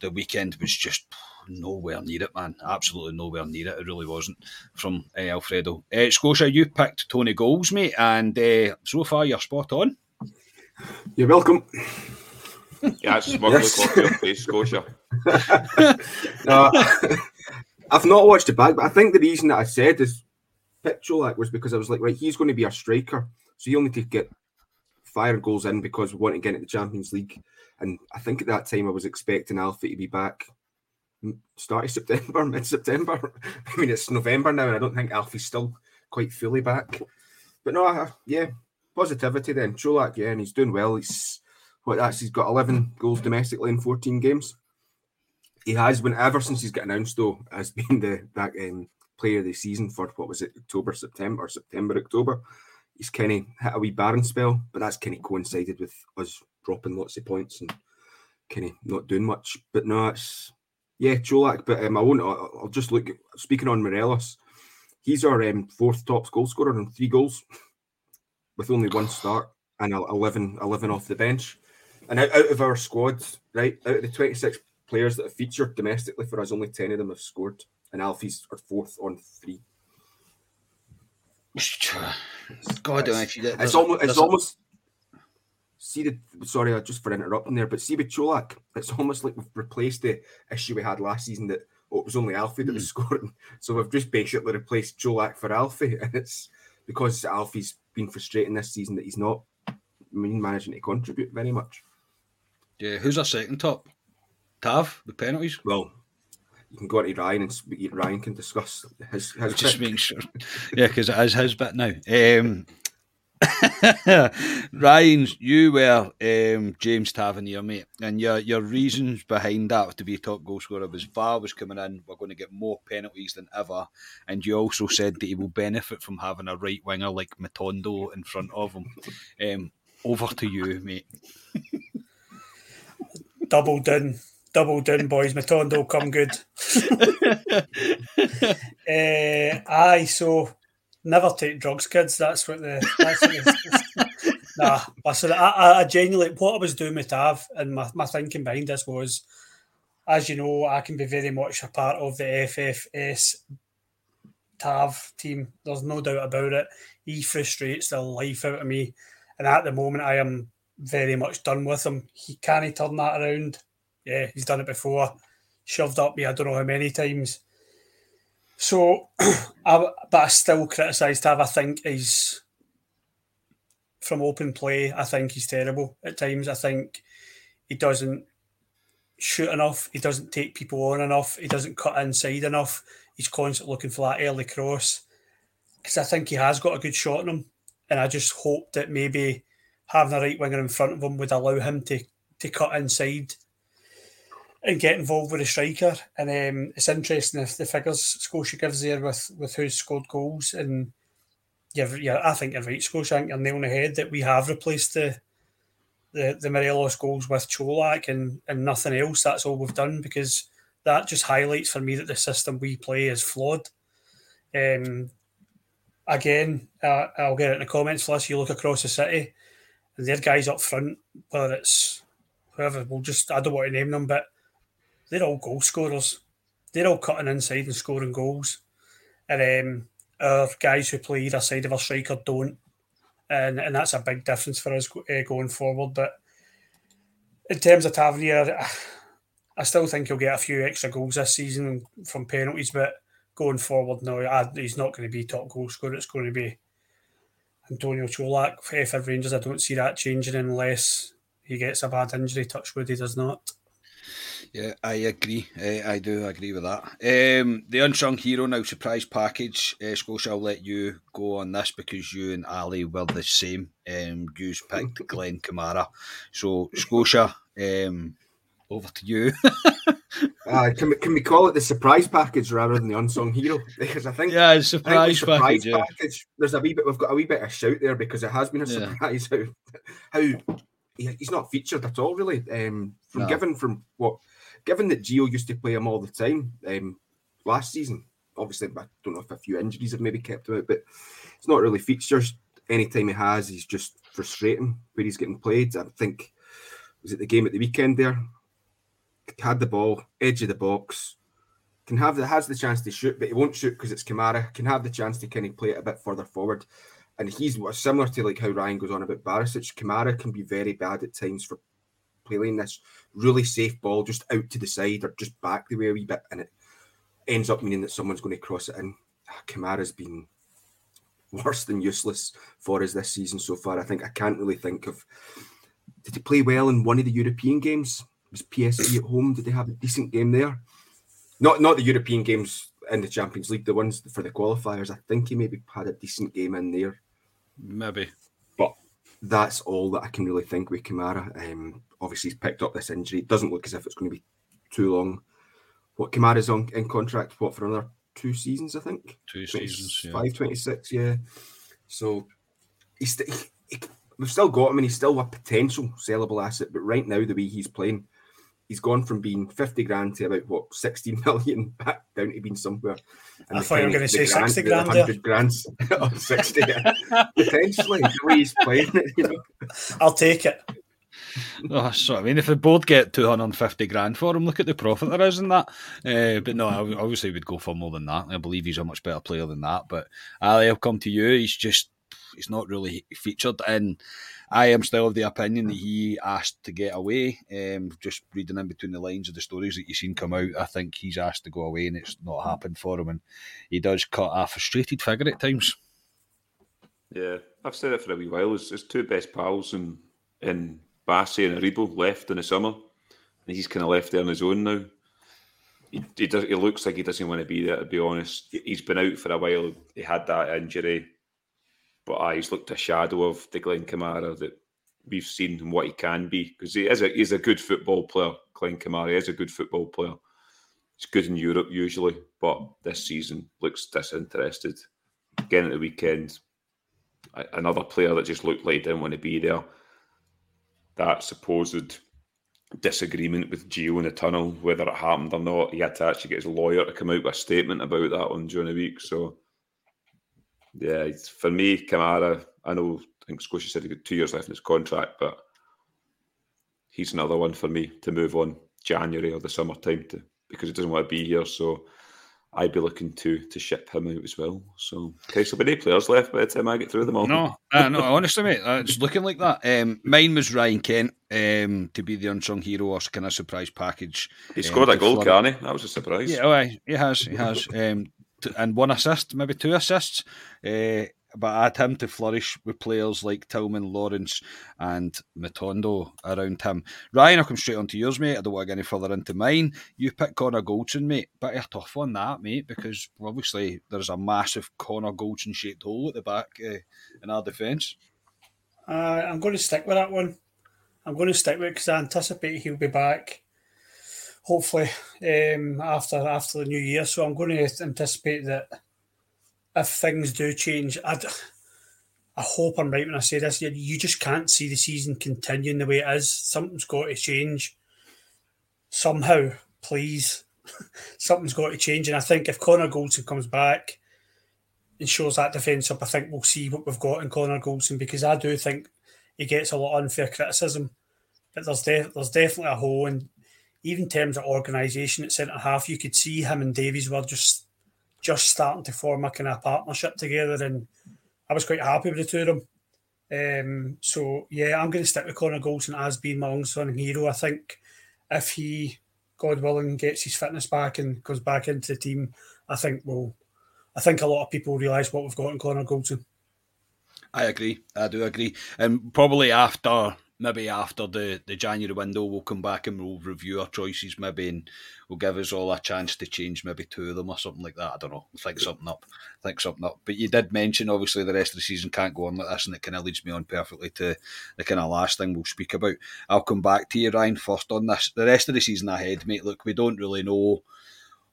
The weekend was just nowhere near it, man. Absolutely nowhere near it. It really wasn't from uh, Alfredo. Uh, Scotia, you picked Tony Goals, mate, and uh, so far you're spot on. You're welcome. Yeah, it's smuggling yes. Coffee on face, Scotia. No, I've not watched it back, but I think the reason that I said is Pitcholak was because I was like, right, he's going to be a striker, so you only need to get fire goals in because we want to get into the Champions League. And I think at that time I was expecting Alfie to be back start of September, mid-September. I mean, it's November now and I don't think Alfie's still quite fully back. But no, I, yeah, positivity then. Cholak, yeah, and he's doing well. He's what that's he's got eleven goals domestically in fourteen games. He has been, ever since he's got announced though, as being the that um, player of the season for, what was it, October, September, or September, October. He's kind of hit a wee barren spell, but that's kind of coincided with us dropping lots of points and kind of not doing much. But no, it's, yeah, Cholak. But um, I won't, I'll, I'll just look, speaking on Morelos, he's our um, fourth top goal scorer on three goals with only one start and eleven, eleven off the bench. And out, out of our squad, right, out of the twenty-six players that have featured domestically for us, only ten of them have scored. And Alfie's our fourth on three. God, it's, actually, it's, it's almost, it's almost. See the sorry, I just for interrupting there, but see with Cholak, it's almost like we've replaced the issue we had last season that oh, it was only Alfie that mm. was scoring. So we've just basically replaced Cholak for Alfie, and it's because Alfie's been frustrating this season that he's not managing to contribute very much. Yeah, who's our second top? Tav with penalties. Well. You can go on to Ryan and Ryan can discuss his, his just making sure. Yeah, because it is his bit now. Um, Ryan, you were um, James Tavernier, mate, and your your reasons behind that to be a top goal scorer was V A R was coming in, we're going to get more penalties than ever, and you also said that he will benefit from having a right winger like Matondo in front of him. Um, over to you, mate. Double down. Double down, boys. Matondo, come good. uh, aye, so never take drugs, kids. That's what the. That's what the nah, listen, I, I, I genuinely, what I was doing with Tav and my, my thinking behind this was, as you know, I can be very much a part of the F F S Tav team. There's no doubt about it. He frustrates the life out of me. And at the moment, I am very much done with him. He can't turn that around. Yeah, he's done it before. Shoved up me, I don't know how many times. So, I, but I still criticise Tav. I think he's, from open play, I think he's terrible at times. I think he doesn't shoot enough. He doesn't take people on enough. He doesn't cut inside enough. He's constantly looking for that early cross. Because I think he has got a good shot in him. And I just hope that maybe having a right winger in front of him would allow him to, to cut inside and get involved with a striker. And um, it's interesting if the figures Scotia gives there with, with who's scored goals. And you're, you're, I think you're right, Scotia. I think you're nailing the head that we have replaced the the, the Morelos goals with Cholak and, and nothing else. That's all we've done because that just highlights for me that the system we play is flawed. Um, again, uh, I'll get it in the comments for this. You look across the city and their guys up front, whether it's whoever, we'll just, I don't want to name them, but they're all goal scorers. They're all cutting inside and scoring goals. And um, our guys who play either side of our striker don't. And and that's a big difference for us uh, going forward. But in terms of Tavernier, I still think he'll get a few extra goals this season from penalties. But going forward, no, I, he's not going to be top goal scorer. It's going to be Antonio Cholak. For Rangers, I don't see that changing unless he gets a bad injury. Touch wood, he does not. Yeah, I agree. Uh, I do agree with that. Um, the unsung hero now, surprise package. Uh, Scotia, I'll let you go on this because you and Ali were the same. Um, you picked Glenn Kamara. So, Scotia, um, over to you. Uh, can we can we call it the surprise package rather than the unsung hero? Because I think yeah, surprise, I think the surprise package. package yeah. There's a wee bit. We've got a wee bit of shout there because it has been a yeah. surprise how how he's not featured at all really. Um, from no. given from what given that Gio used to play him all the time um, last season. Obviously, I don't know if a few injuries have maybe kept him out, but it's not really features. Anytime he has, he's just frustrating where he's getting played. I think was it the game at the weekend there. Had the ball, edge of the box, can have the has the chance to shoot, but he won't shoot because it's Kamara. Can have the chance to kind of play it a bit further forward, and he's similar to like how Ryan goes on about Barisic. Kamara can be very bad at times for playing this really safe ball just out to the side or just back the way a wee bit, and it ends up meaning that someone's going to cross it in. Kamara's been worse than useless for us this season so far. I think I can't really think of did he play well in one of the European games? Was P S V at home? Did they have a decent game there? Not not the European games in the Champions League, the ones for the qualifiers. I think he maybe had a decent game in there. Maybe. But that's all that I can really think with Kamara. Um, obviously, he's picked up this injury. It doesn't look as if it's going to be too long. What Kamara's on in contract, what, for another two seasons, I think? Two seasons, yeah. twenty-five, twenty-six, yeah. So, he's st- he, he, we've still got him and he's still a potential sellable asset. But right now, the way he's playing... He's gone from being fifty grand to about, what, sixteen million, back down to being somewhere. And I thought you were going to say grand, sixty grand. one hundred grand or sixty. Potentially, the way he's playing it, you know. I'll take it. Oh, so I mean, if the board get two hundred fifty grand for him, look at the profit there is in that. Uh, but no, obviously we'd go for more than that. I believe he's a much better player than that. But Ali, I'll come to you. He's just, he's not really featured in... I am still of the opinion that he asked to get away. Um, just reading in between the lines of the stories that you've seen come out, I think he's asked to go away and it's not happened for him. And he does cut a frustrated figure at times. Yeah, I've said it for a wee while. His, his two best pals in, in Bassi and Aribo left in the summer. And he's kind of left there on his own now. He, he, does, he looks like he doesn't want to be there, to be honest. He's been out for a while. He had that injury. But uh, he's looked a shadow of the Glenn Kamara that we've seen and what he can be. Because he is a, he's a good football player. Glenn Kamara is a good football player. He's good in Europe usually, but this season looks disinterested. Again at the weekend, I, another player that just looked like he didn't want to be there. That supposed disagreement with Gio in the tunnel, whether it happened or not, he had to actually get his lawyer to come out with a statement about that on during the week. So... Yeah, for me, Kamara, I know, I think Scotia said he got two years left in his contract, but he's another one for me to move on January or the summertime to, because he doesn't want to be here. So I'd be looking to to ship him out as well. So, okay, so many players left by the time I get through them all. No, uh, no, honestly, mate, it's looking like that. Um, mine was Ryan Kent um, to be the unsung hero or kind of surprise package. He scored um, a goal, Carney. That was a surprise. Yeah, oh, aye, he has, he has. Um, and one assist, maybe two assists, uh, but I had him to flourish with players like Tillman, Lawrence and Matondo around him. Ryan, I'll come straight on to yours, mate. I don't want to get any further into mine. You picked Connor Goldson, mate. Bit of a tough one, that, mate, because obviously there's a massive Connor Goldson-shaped hole at the back uh, in our defence. Uh, I'm going to stick with that one. I'm going to stick with it because I anticipate he'll be back. Hopefully, um, after after the new year. So I'm going to anticipate that if things do change, I'd, I hope I'm right when I say this, you just can't see the season continuing the way it is. Something's got to change. Somehow, please. Something's got to change. And I think if Connor Goldson comes back and shows that defence up, I think we'll see what we've got in Connor Goldson, because I do think he gets a lot of unfair criticism. But there's, de- there's definitely a hole in... Even in terms of organisation at centre-half, you could see him and Davies were just just starting to form a kind of partnership together, and I was quite happy with the two of them. Um, so, yeah, I'm going to stick with Connor Goldson as being my unsung hero. I think if he, God willing, gets his fitness back and comes back into the team, I think we'll, I think a lot of people realise what we've got in Connor Goldson. I agree. I do agree. And um, probably after... maybe after the, the January window, we'll come back and we'll review our choices maybe, and we'll give us all a chance to change maybe two of them or something like that. I don't know. We'll think something up. Think something up. But you did mention, obviously, the rest of the season can't go on like this, and it kind of leads me on perfectly to the kind of last thing we'll speak about. I'll come back to you, Ryan, first on this. The rest of the season ahead, mate, look, we don't really know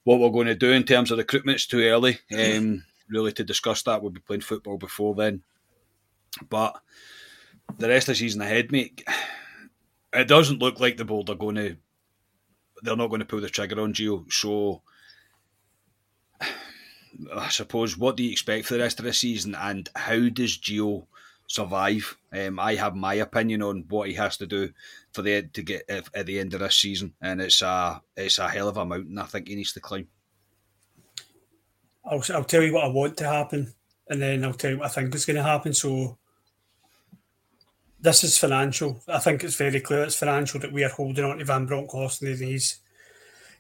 what we're going to do in terms of recruitment's too early. Um, really, to discuss that, we'll be playing football before then. But the rest of the season ahead, mate, it doesn't look like the board are going to, they're not going to pull the trigger on Gio. So I suppose, what do you expect for the rest of the season, and how does Gio survive? Um, I have my opinion on what he has to do for the to get at the end of this season, and it's a it's a hell of a mountain I think he needs to climb. I'll I'll tell you what I want to happen, and then I'll tell you what I think is going to happen. So this is financial. I think it's very clear it's financial that we are holding on to Van Bronckhorst and his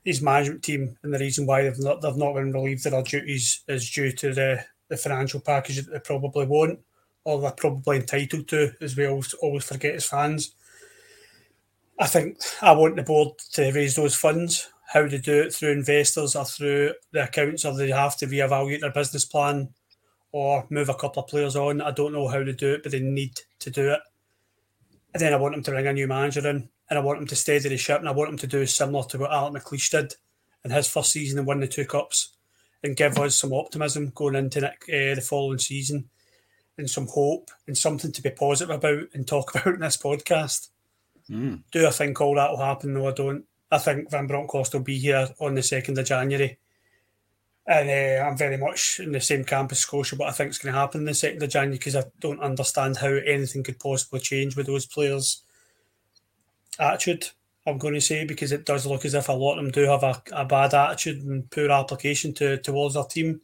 his management team, and the reason why they've not they've not been relieved of their duties is due to the, the financial package that they probably want, or they're probably entitled to, as we always always forget as fans. I think I want the board to raise those funds. How they do it, through investors or through the accounts, or they have to reevaluate their business plan or move a couple of players on. I don't know how they do it, but they need to do it. And then I want them to bring a new manager in, and I want them to steady the ship, and I want them to do similar to what Alan McLeish did in his first season and win the two cups, and give us some optimism going into uh, the following season, and some hope and something to be positive about and talk about in this podcast. Mm. Do I think all that will happen? No, I don't. I think Van Bronckhorst will be here on the second of January. And uh, I'm very much in the same camp as Scotia, but I think it's going to happen the second of January, because I don't understand how anything could possibly change with those players' attitude, I'm going to say, because it does look as if a lot of them do have a, a bad attitude and poor application to, towards their team.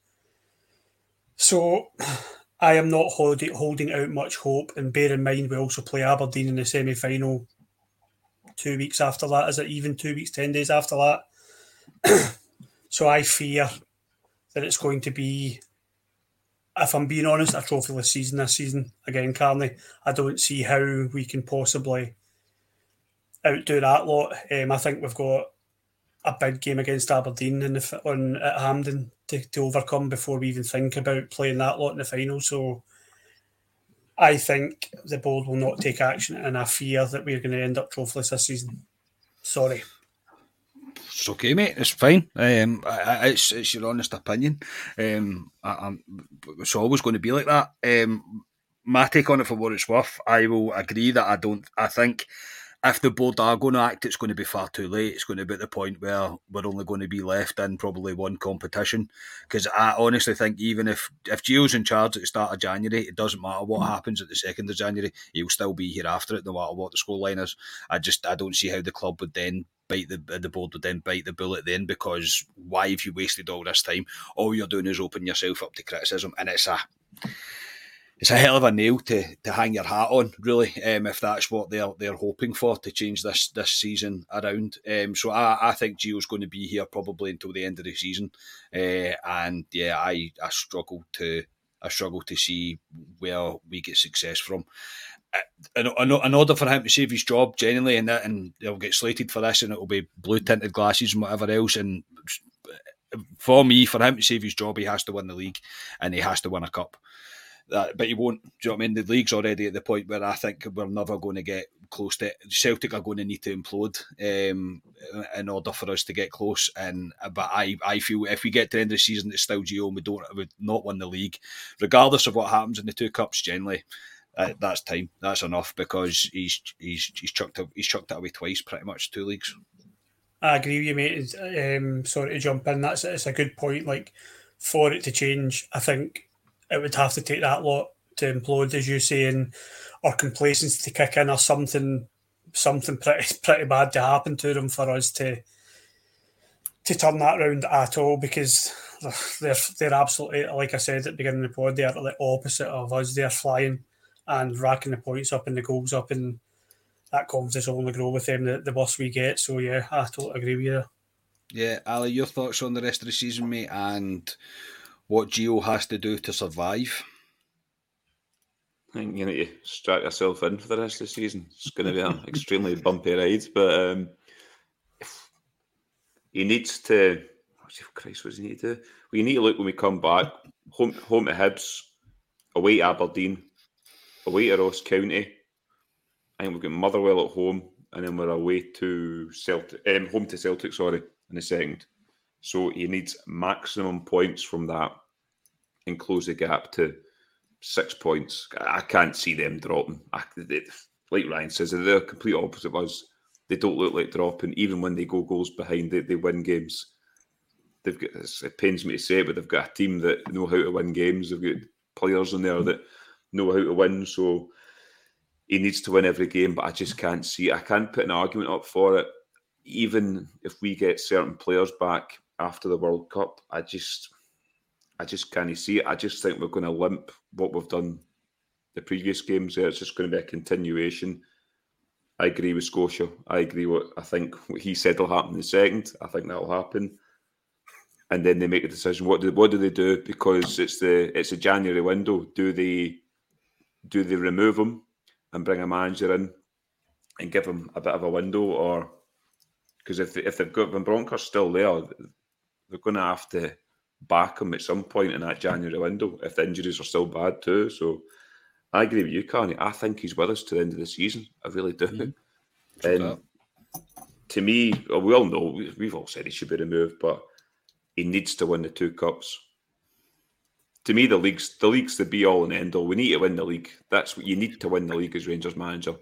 So I am not hold, holding out much hope, and bear in mind we also play Aberdeen in the semi-final two weeks after that. Is it even two weeks, ten days after that? So I fear that it's going to be, if I'm being honest, a trophyless season this season. Again, Carney, I don't see how we can possibly outdo that lot. Um, I think we've got a big game against Aberdeen in the, on, at Hampden to, to overcome before we even think about playing that lot in the final. So I think the board will not take action, and I fear that we're going to end up trophyless this season. Sorry. It's okay, mate. It's fine. Um, it's it's your honest opinion. Um, I, I'm, it's always going to be like that. Um, my take on it, for what it's worth, I will agree that I don't. I think if the board are going to act, it's going to be far too late. It's going to be at the point where we're only going to be left in probably one competition. Because I honestly think even if if Gio's in charge at the start of January, it doesn't matter what happens at the second of January. He'll still be here after it, no matter what the scoreline is. I just I don't see how the club would then. Bite the the board would then bite the bullet then, because why have you wasted all this time? All you're doing is open yourself up to criticism, and it's a it's a hell of a nail to, to hang your hat on, really, um, if that's what they're they're hoping for to change this this season around. Um, so I, I think Gio's going to be here probably until the end of the season, uh, and yeah, I I struggle to I struggle to see where we get success from. In order for him to save his job, genuinely, and that, and he'll get slated for this, and it'll be blue tinted glasses and whatever else. And for me, for him to save his job, he has to win the league, and he has to win a cup. That, but he won't. Do you know what I mean? The league's already at the point where I think we're never going to get close to it. Celtic are going to need to implode um, in order for us to get close. And but I, I feel if we get to the end of the season, it's still Gio, and we don't, we've not won the league, regardless of what happens in the two cups. Generally. Uh, that's time. That's enough, because he's he's he's chucked it, he's chucked it away twice, pretty much two leagues. I agree with you, mate. Um, sorry to jump in. That's it's a good point. Like, for it to change, I think it would have to take that lot to implode, as you say, and or complacency to kick in, or something something pretty pretty bad to happen to them for us to to turn that round at all, because they're they're absolutely, like I said at the beginning of the pod, they are the opposite of us. They are flying and racking the points up and the goals up, and that confidence will only grow with them the, the worse we get. So, yeah, I totally agree with you. Yeah, Ali, your thoughts on the rest of the season, mate, and what Gio has to do to survive? I think you need to strap yourself in for the rest of the season. It's going to be an extremely bumpy ride, but um, he needs to. Christ, what does he need to do? We need to look when we come back. Home, home to Hibs, away to Aberdeen, away to Ross County. I think we've got Motherwell at home, and then we're away to Celtic. Um, home to Celtic, sorry, in the second. So he needs maximum points from that and close the gap to six points. I can't see them dropping. I, they, like Ryan says, they're complete opposite of us. They don't look like dropping. Even when they go goals behind, they, they win games. They've got, it pains me to say it, but they've got a team that know how to win games. They've got players in there that know how to win. So he needs to win every game, but I just can't see it. I can't put an argument up for it. Even if we get certain players back after the World Cup, I just I just can't see it. I just think we're going to limp what we've done the previous games there. It's just going to be a continuation. I agree with Scotia. I agree what I think what he said will happen in the second. I think that'll happen. And then they make a decision. What do what do they do? Because it's the it's a January window. Do they do they remove him and bring a manager in and give him a bit of a window, or because if they, if they've got Van Bronckhurst still there, they're going to have to back him at some point in that January window if the injuries are still bad too. So I agree with you, Carney. I think he's with us to the end of the season. I really do. Mm-hmm. And to me, well, we all know we've all said he should be removed, but he needs to win the two cups. To me, the league's the league's the be-all and end-all. We need to win the league. That's what you need to win the league as Rangers manager.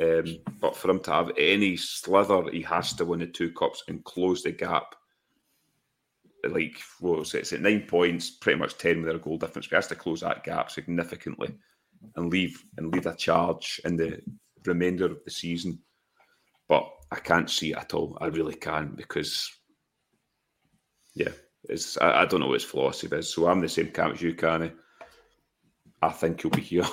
Um, but for him to have any slither, he has to win the two cups and close the gap. Like, what was it? It's at nine points, pretty much ten with a goal difference. But he has to close that gap significantly and leave and lead a charge in the remainder of the season. But I can't see it at all. I really can't because... Yeah, it's, I, I don't know what his philosophy is, so I'm the same camp as you, Carney. I think he'll be here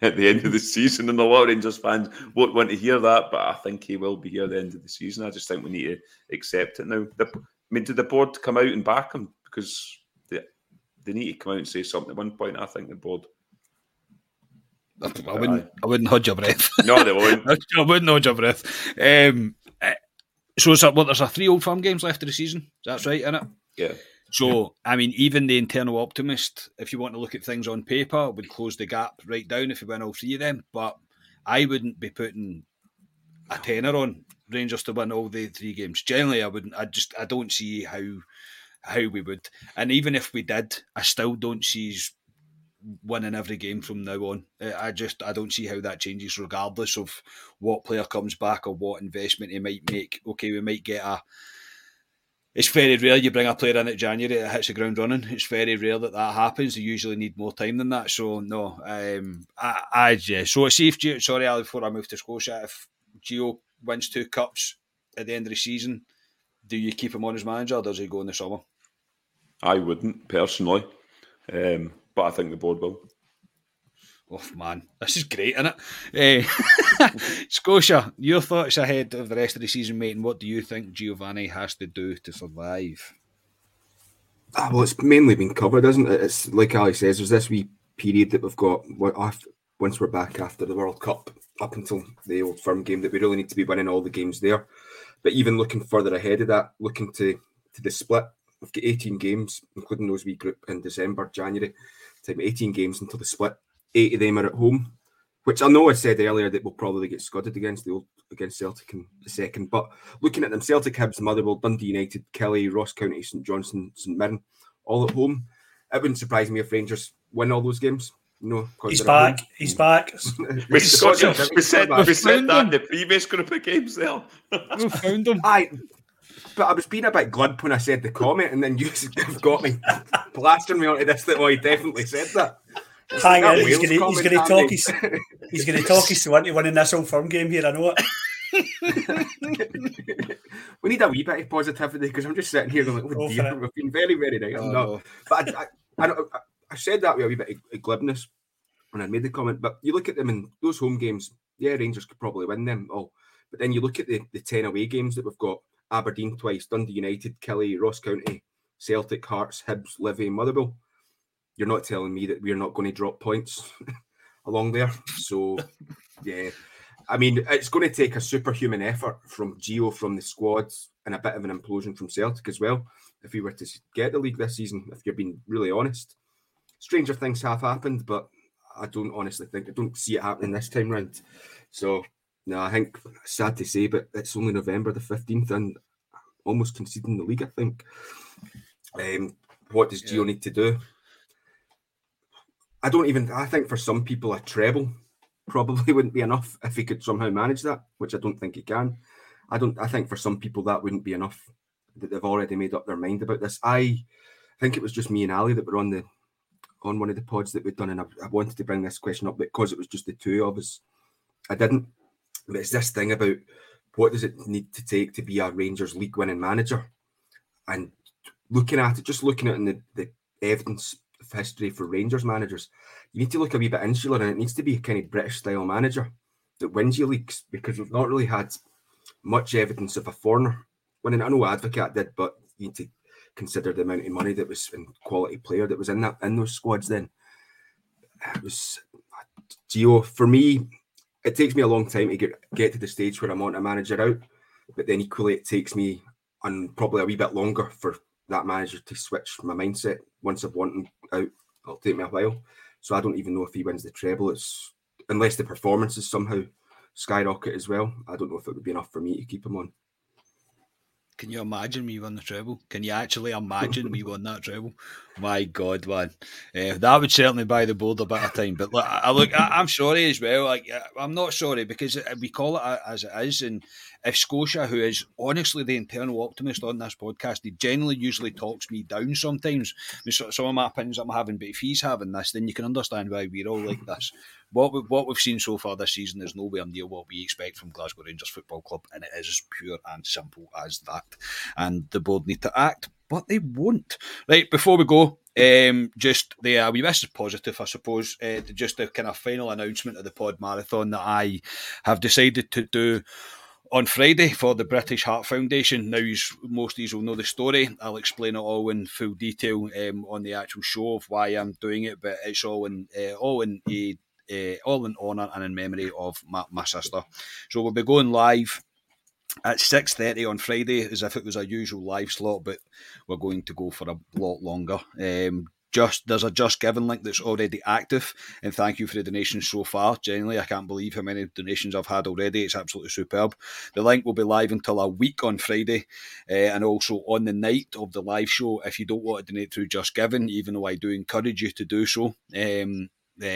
at the end of the season, and a lot of Rangers fans won't want to hear that, but I think he will be here at the end of the season. I just think we need to accept it now. The, I mean, did the board come out and back him? Because they, they need to come out and say something at one point, I think, the board. I, I wouldn't I wouldn't hold your breath. No, they wouldn't. I wouldn't hold your breath. Um, I, So it's a, well, there's a three Old Firm games left of the season. That's right, innit? Yeah. So, I mean, even the internal optimist, if you want to look at things on paper, would close the gap right down if you win all three of them. But I wouldn't be putting a tenner on Rangers to win all the three games. Generally, I wouldn't. I just I don't see how how we would. And even if we did, I still don't see winning every game from now on. I just I don't see how that changes, regardless of what player comes back or what investment he might make. Okay, we might get a. It's very rare you bring a player in at January that hits the ground running. It's very rare that that happens. They usually need more time than that. So no, um, I, I yeah. So see if Gio, sorry, Ali, before I move to Scotia, if Gio wins two cups at the end of the season, do you keep him on as manager or does he go in the summer? I wouldn't personally. Um, But I think the board will. Oh, man. This is great, isn't it? Uh, Scotia, your thoughts ahead of the rest of the season, mate, and what do you think Giovanni has to do to survive? Ah, well, it's mainly been covered, isn't it? It's like Ali says, there's this wee period that we've got after, once we're back after the World Cup up until the Old Firm game that we really need to be winning all the games there. But even looking further ahead of that, looking to, to the split, we've got eighteen games, including those wee group in December, January. eighteen games until the split. Eight of them are at home, which I know I said earlier that we'll probably get scudded against the old, against Celtic in the second. But looking at them, Celtic, Hibs, Motherwell, Dundee United, Kelly, Ross County, St Johnstone, St Mirren, all at home. It wouldn't surprise me if Rangers win all those games. No, he's back. He's back. We said that in the previous group of games there. We found them. I, But I was being a bit glib when I said the comment, and then you've got me plastering me onto this that, oh, he definitely said that. It's Hang like on, he's going to talk his he's going to talk his to winning this Old Firm game here. I know it. We need a wee bit of positivity because I'm just sitting here going, like, oh dear, we've been very, very nice. Oh, no. But I, I, I, I said that with a wee bit of glibness when I made the comment. But you look at them in those home games, yeah, Rangers could probably win them all. But then you look at the, the ten away games that we've got. Aberdeen twice, Dundee United, Kelly, Ross County, Celtic, Hearts, Hibs, Livy, Motherwell. You're not telling me that we're not going to drop points. along there. So, yeah, I mean, it's going to take a superhuman effort from Gio, from the squad, and a bit of an implosion from Celtic as well. If we were to get the league this season, if you're being really honest, stranger things have happened, but I don't honestly think, I don't see it happening this time round. So, no, I think, sad to say, but it's only November the fifteenth and almost conceding the league, I think. Um, what does Gio yeah. need to do? I don't even, I think for some people a treble probably wouldn't be enough if he could somehow manage that, which I don't think he can. I don't, I think for some people that wouldn't be enough, that they've already made up their mind about this. I think it was just me and Ali that were on the, on one of the pods that we'd done, and I, I wanted to bring this question up because it was just the two of us. I didn't. But it's this thing about what does it need to take to be a Rangers league winning manager? And looking at it, just looking at it in the, the evidence of history for Rangers managers, you need to look a wee bit insular, and it needs to be a kind of British style manager that wins your leagues, because we've not really had much evidence of a foreigner winning. I know Advocat did, but you need to consider the amount of money that was in quality player that was in that in those squads then. It was Gio, for me, it takes me a long time to get, get to the stage where I want a manager out, but then equally it takes me and probably a wee bit longer for that manager to switch my mindset. Once I've wanted out, it'll take me a while. So I don't even know if he wins the treble. It's unless the performances somehow skyrocket as well. I don't know if it would be enough for me to keep him on. Can you imagine me won the treble? Can you actually imagine me won that treble? My God, man, uh, that would certainly buy the board a bit of time. But look, I look, I, I'm sorry as well. Like I'm not sorry because we call it as it is. And if Scotia, who is honestly the internal optimist on this podcast, he generally usually talks me down sometimes. Some of my opinions I'm having, but if he's having this, then you can understand why we're all like this. What we, what we've seen so far this season is nowhere near what we expect from Glasgow Rangers Football Club, and it is as pure and simple as that. And the board need to act, but they won't. Right, before we go, um, just the uh, we this is positive, I suppose. Uh, just the kind of final announcement of the pod marathon that I have decided to do on Friday for the British Heart Foundation. Now, most of you will know the story. I'll explain it all in full detail um, on the actual show of why I'm doing it, but it's all in uh, all in a Uh, all in honour and in memory of my, my sister. So we'll be going live at six thirty on Friday, as if it was our usual live slot, but we're going to go for a lot longer. Um, just There's a Just Giving link that's already active, and thank you for the donations so far. Generally, I can't believe how many donations I've had already. It's absolutely superb. The link will be live until a week on Friday, uh, and also on the night of the live show. If you don't want to donate through Just Giving, even though I do encourage you to do so, um,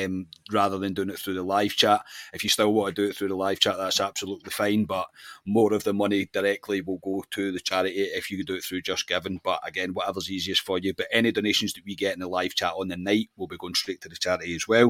Um, rather than doing it through the live chat. If you still want to do it through the live chat, that's absolutely fine, but more of the money directly will go to the charity if you could do it through Just Giving. But again, whatever's easiest for you. But any donations that we get in the live chat on the night will be going straight to the charity as well.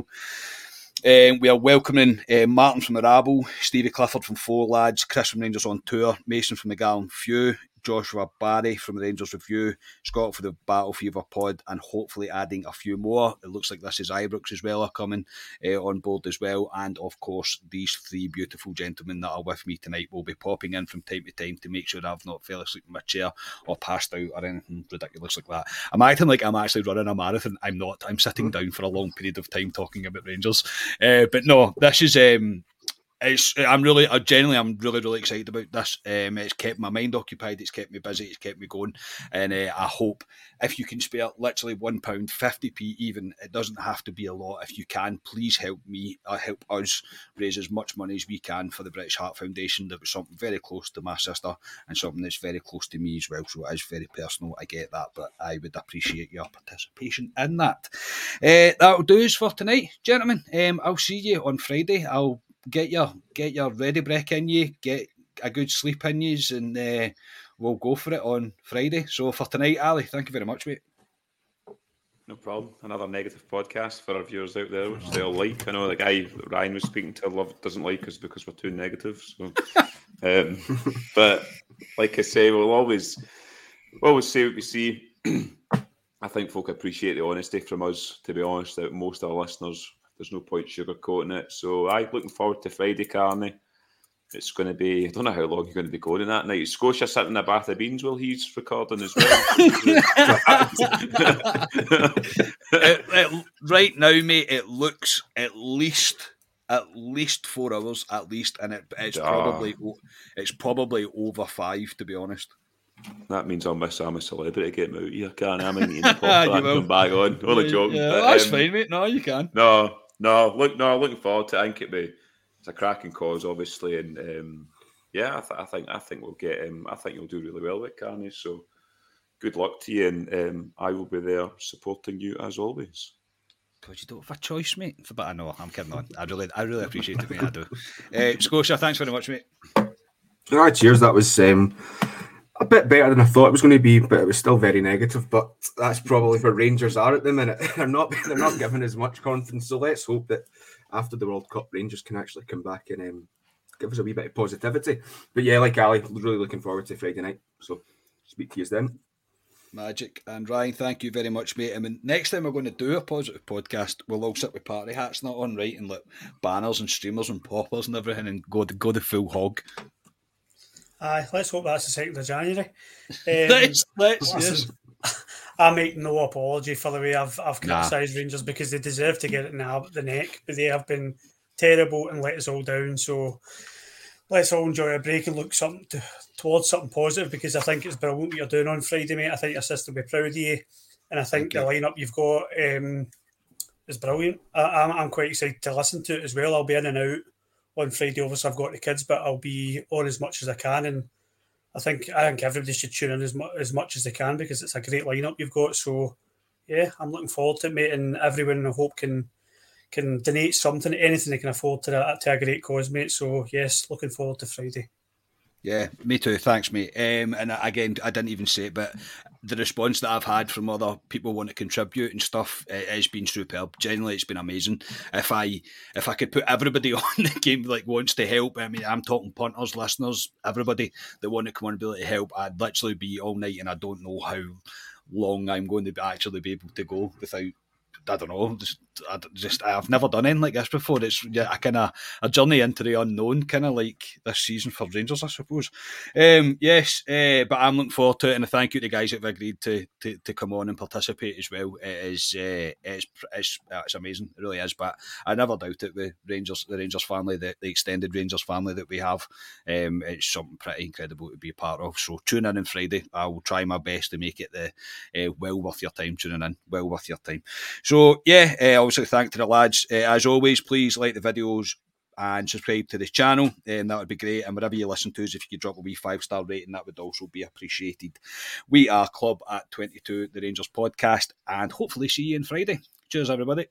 Um, we are welcoming uh, Martin from Arable, Stevie Clifford from Four Lads, Chris from Rangers on Tour, Mason from the Gallon Few, Joshua Barry from the Rangers Review, Scott for the Battle Fever pod, and hopefully adding a few more. It looks like this is Ibrox as well are coming uh, on board as well, and of course these three beautiful gentlemen that are with me tonight will be popping in from time to time to make sure I've not fell asleep in my chair or passed out or anything ridiculous like that. I'm acting like I'm actually running a marathon. I'm not. I'm sitting down for a long period of time talking about Rangers. Uh, but no, this is... Um, It's, I'm really, I generally, I'm really, really excited about this. Um, it's kept my mind occupied, it's kept me busy, it's kept me going, and uh, I hope if you can spare literally one pound, fifty p even, it doesn't have to be a lot. If you can, please help me, uh, help us raise as much money as we can for the British Heart Foundation. That was something very close to my sister and something that's very close to me as well, so it is very personal, I get that, but I would appreciate your participation in that. Uh, that'll do us for tonight, gentlemen. Um, I'll see you on Friday. I'll Get your get your ready break in you, get a good sleep in you, and uh, we'll go for it on Friday. So for tonight, Ali, thank you very much, mate. No problem. Another negative podcast for our viewers out there, which they all like. I know the guy that Ryan was speaking to love doesn't like us because we're too negative. So, um, but like I say, we'll always we'll always say what we see. I think folk appreciate the honesty from us. To be honest, out most of our listeners. There's no point sugarcoating it. So I'm looking forward to Friday, Carney. it's going to be, I don't know how long you're going to be going in that night. Scotia sitting in a bath of beans while he's recording as well. it, it, right now, mate, it looks at least at least four hours, at least, and it, it's Duh. probably it's probably over five, to be honest. That means I'll miss I'm a celebrity getting out here, can't I? I'm in the pop and come back on. All a joke. Yeah, but, that's um, fine, mate. No, you can. No, no, look, no, looking forward to it. I think it'd be it's a cracking cause, obviously, and um, yeah, I, th- I think I think we'll get him. Um, I think you'll do really well with Carney. So, good luck to you, and um, I will be there supporting you as always. Because you don't have a choice, mate. But I know I'm kidding on. I really, I really appreciate it, mate. I do. Uh, Scotia, thanks very much, mate. Ah, cheers. That was um, a bit better than I thought it was going to be, but it was still very negative. But that's probably where Rangers are at the minute. they're not, they're not giving as much confidence. So let's hope that after the World Cup, Rangers can actually come back and um, give us a wee bit of positivity. But yeah, like Ali, really looking forward to Friday night. So speak to you then. Magic. And Ryan, thank you very much, mate. I mean, next time we're going to do a positive podcast, we'll all sit with party hats not on, right? And like banners and streamers and poppers and everything and go the, go the full hog. Aye, let's hope that's the second of January. Um, let's, let's, yes. I make no apology for the way I've I've criticised nah. Rangers because they deserve to get it in the neck, but they have been terrible and let us all down. So let's all enjoy a break and look something to, towards something positive because I think it's brilliant what you're doing on Friday, mate. I think your sister will be proud of you, and I think okay. the lineup you've got um, is brilliant. I, I'm I'm quite excited to listen to it as well. I'll be in and out on Friday, obviously I've got the kids, but I'll be on as much as I can and. I think I think everybody should tune in as, mu- as much as they can because it's a great lineup you've got. So, yeah, I'm looking forward to it, mate. And everyone, I hope, can can donate something, anything they can afford to, that, to a great cause, mate. So, yes, looking forward to Friday. Yeah, me too. Thanks, mate. Um, and again, I didn't even say it, but the response that I've had from other people wanting to contribute and stuff has been superb. Generally, it's been amazing. If I if I could put everybody on the game like wants to help, I mean, I'm talking punters, listeners, everybody that want to come on and be able to help, I'd literally be all night and I don't know how long I'm going to actually be able to go without I don't know. Just, I just I've never done anything like this before. It's yeah, a kind of a journey into the unknown, kind of like this season for Rangers, I suppose. Um, yes, uh, but I'm looking forward to it, and I thank you to the guys that have agreed to, to, to come on and participate as well. It is uh, it's it's uh, it's amazing, it really is. But I never doubt it with Rangers, the Rangers family, the, the extended Rangers family that we have. Um, it's something pretty incredible to be a part of. So tune in on Friday. I will try my best to make it the uh, well worth your time tuning in. Well worth your time. So yeah, uh, obviously thank to the lads. Uh, as always, please like the videos and subscribe to this channel. Um, that would be great. And whatever you listen to us, if you could drop a wee five-star rating, that would also be appreciated. We are Club at twenty-two, the Rangers podcast, and hopefully see you on Friday. Cheers, everybody.